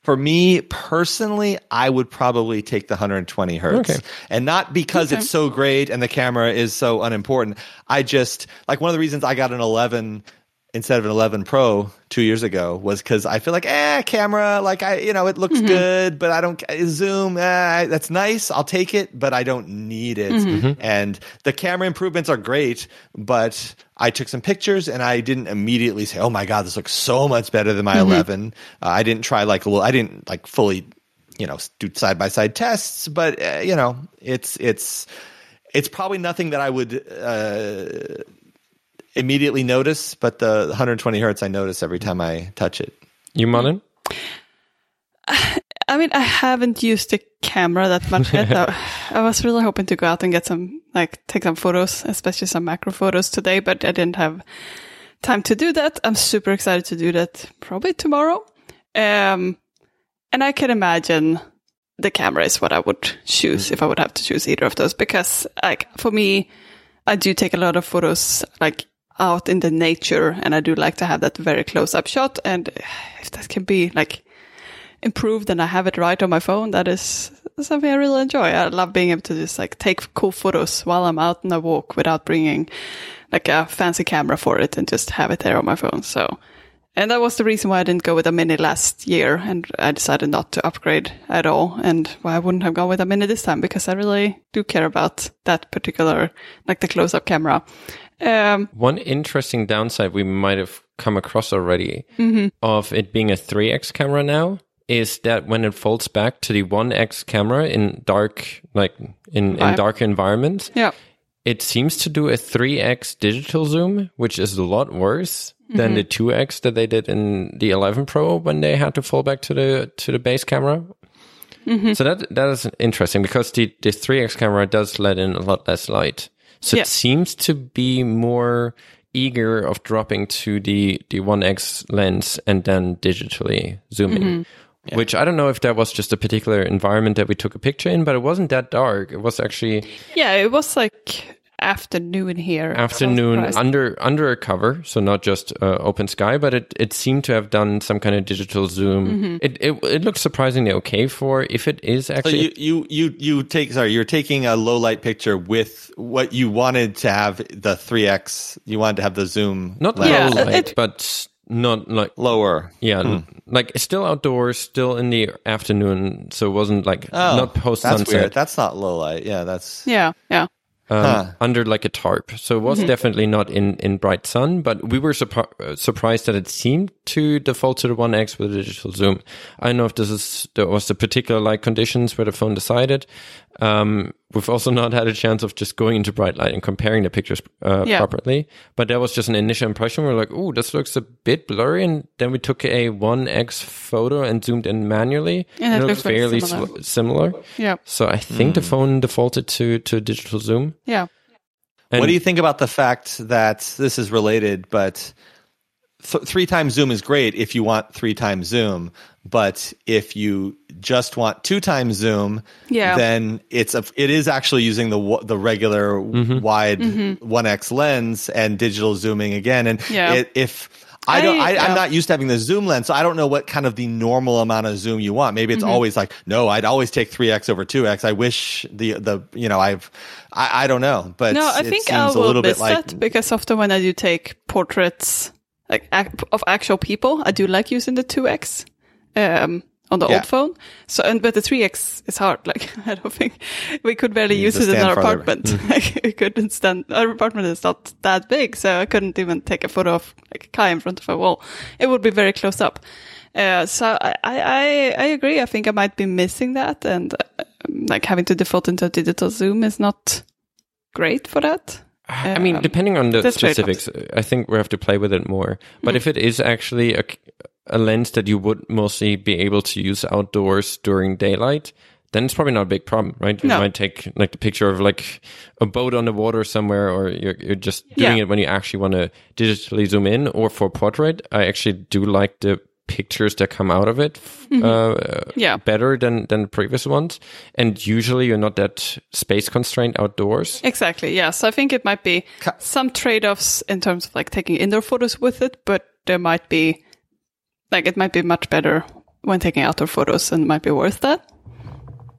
For me personally, I would probably take the 120 hertz. Okay. And not because it's so great and the camera is so unimportant. I just, like, one of the reasons I got an 11 instead of an 11 Pro 2 years ago was because I feel like, camera, like, it looks good, but I don't zoom. That's nice. I'll take it, but I don't need it. Mm-hmm. And the camera improvements are great, but I took some pictures and I didn't immediately say, oh my God, this looks so much better than my 11. I didn't try fully, do side-by-side tests, but, it's probably nothing that I would, immediately notice, but the 120 hertz I notice every time I touch it. You, Malin? I mean, I haven't used the camera that much yet. I was really hoping to go out and get take some photos, especially some macro photos today, but I didn't have time to do that. I'm super excited to do that probably tomorrow. And I can imagine the camera is what I would choose if I would have to choose either of those, because for me, I do take a lot of photos out in the nature, and I do like to have that very close-up shot. And if that can be improved and I have it right on my phone, that is something I really enjoy. I love being able to just take cool photos while I'm out on a walk without bringing a fancy camera for it, and just have it there on my phone. So, and that was the reason why I didn't go with a mini last year, and I decided not to upgrade at all, and why I wouldn't have gone with a mini this time, because I really do care about that particular, the close-up camera. One interesting downside we might have come across already of it being a 3x camera now is that when it folds back to the 1x camera in dark, in darker environments, it seems to do a 3x digital zoom, which is a lot worse than the 2x that they did in the 11 Pro when they had to fall back to the base camera. So that is interesting, because the 3x camera does let in a lot less light. So it seems to be more eager of dropping to the 1x lens and then digitally zooming, which I don't know if that was just a particular environment that we took a picture in, but it wasn't that dark. It was actually... Yeah, it was afternoon here. Afternoon, under a cover, so not just open sky, but it seemed to have done some kind of digital zoom. It looks surprisingly okay for if it is actually... So you're taking a low light picture with what you wanted to have the 3x, you wanted to have the zoom. Not lens. Low light, but not lower. Yeah, still outdoors, still in the afternoon, so it wasn't not post-sunset. That's weird. That's not low light. Yeah, that's... Yeah. Under a tarp. So it was definitely not in bright sun, but we were surprised that it seemed to default to the 1x with a digital zoom. I don't know if there was the particular light conditions where the phone decided. We've also not had a chance of just going into bright light and comparing the pictures properly, but that was just an initial impression. We're like, oh, this looks a bit blurry, and then we took a 1x photo and zoomed in manually, and it looks fairly similar. Yeah. So I think the phone defaulted to digital zoom. Yeah. And what do you think about the fact that this is related, but three times zoom is great if you want three times zoom, but if you just want two times zoom, then it is actually using the regular wide 1x lens and digital zooming again. And I'm not used to having the zoom lens, so I don't know what kind of the normal amount of zoom you want. Maybe it's always like, no, I'd always take 3x over 2x. I wish I don't know, but no, I think I will miss that, because often when I do take portraits like of actual people, I do like using the 2x on the old phone. So, but the 3x is hard. Like, I don't think we could barely use it in our apartment. Like, we couldn't stand. Our apartment is not that big, so I couldn't even take a photo of like Kai in front of a wall. It would be very close up. So I agree. I think I might be missing that, and like having to default into a digital zoom is not great for that. I mean, depending on the specifics, I think we have to play with it more. But if it is actually a lens that you would mostly be able to use outdoors during daylight, then it's probably not a big problem, right? No. You might take like the picture of like a boat on the water somewhere, or you're just doing it when you actually want to digitally zoom in, or for portrait. I actually do like the pictures that come out of it better than the previous ones, and usually you're not that space constrained outdoors. Exactly, yeah. So I think it might be some trade-offs in terms of like taking indoor photos with it, but there might be like it might be much better when taking outdoor photos, and might be worth that.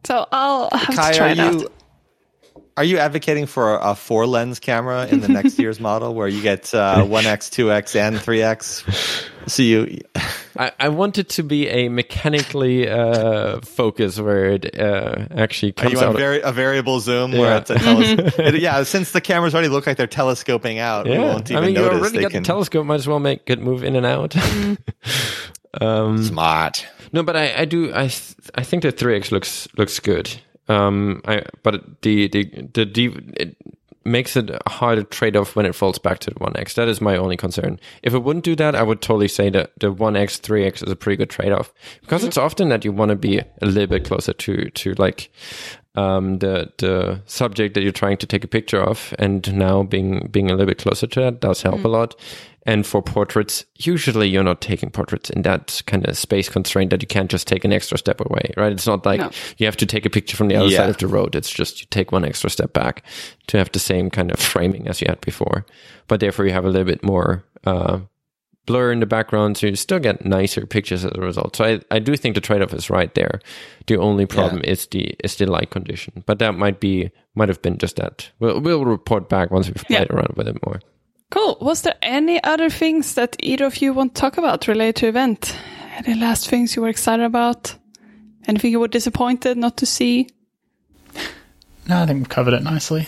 So I'll have to try it out. Are you advocating for a 4-lens camera in the next year's model, where you get 1x, 2x, and 3x? So I want it to be a mechanically focus where it actually comes out. A variable zoom where it's a telescope. Since the cameras already look like they're telescoping out, we won't even notice. You already got the telescope, might as well make it move in and out. Smart. No, but I think the 3x looks good. It makes it a harder trade-off when it falls back to the 1x. That is my only concern. If it wouldn't do that, I would totally say that the 1x, 3x is a pretty good trade-off, because it's often that you want to be a little bit closer to like the subject that you're trying to take a picture of, and now being a little bit closer to that does help a lot. And for portraits, usually you're not taking portraits in that kind of space constraint that you can't just take an extra step away, right? It's not like you have to take a picture from the other side of the road. It's just you take one extra step back to have the same kind of framing as you had before. But therefore, you have a little bit more blur in the background, so you still get nicer pictures as a result. So I do think the trade-off is right there. The only problem is the light condition. But that might have been just that. We'll report back once we've played around with it more. Cool. Was there any other things that either of you want to talk about related to event? Any last things you were excited about? Anything you were disappointed not to see? No, I think we've covered it nicely.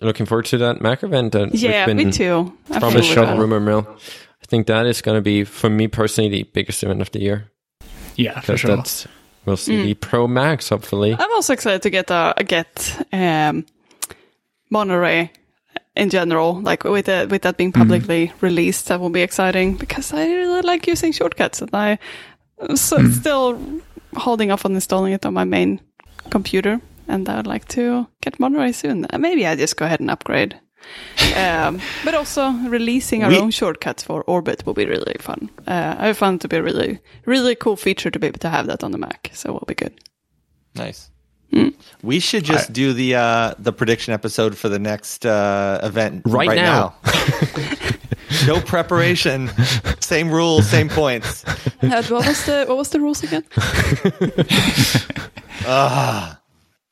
Looking forward to that Mac event. Me too. From the shop rumor mill. I think that is going to be, for me personally, the biggest event of the year. Yeah, for sure. We'll see the Pro Max, hopefully. I'm also excited to get Monterey. In general, like with that being publicly released, that will be exciting, because I really like using shortcuts, and I'm still holding off on installing it on my main computer, and I would like to get Monterey soon. Maybe I just go ahead and upgrade. But also releasing our own shortcuts for Orbit will be really fun. I found it to be a really, really cool feature to be able to have that on the Mac, so it will be good. Nice. We should just do the prediction episode for the next event right now. No preparation. Same rules, same points. What was the rules again?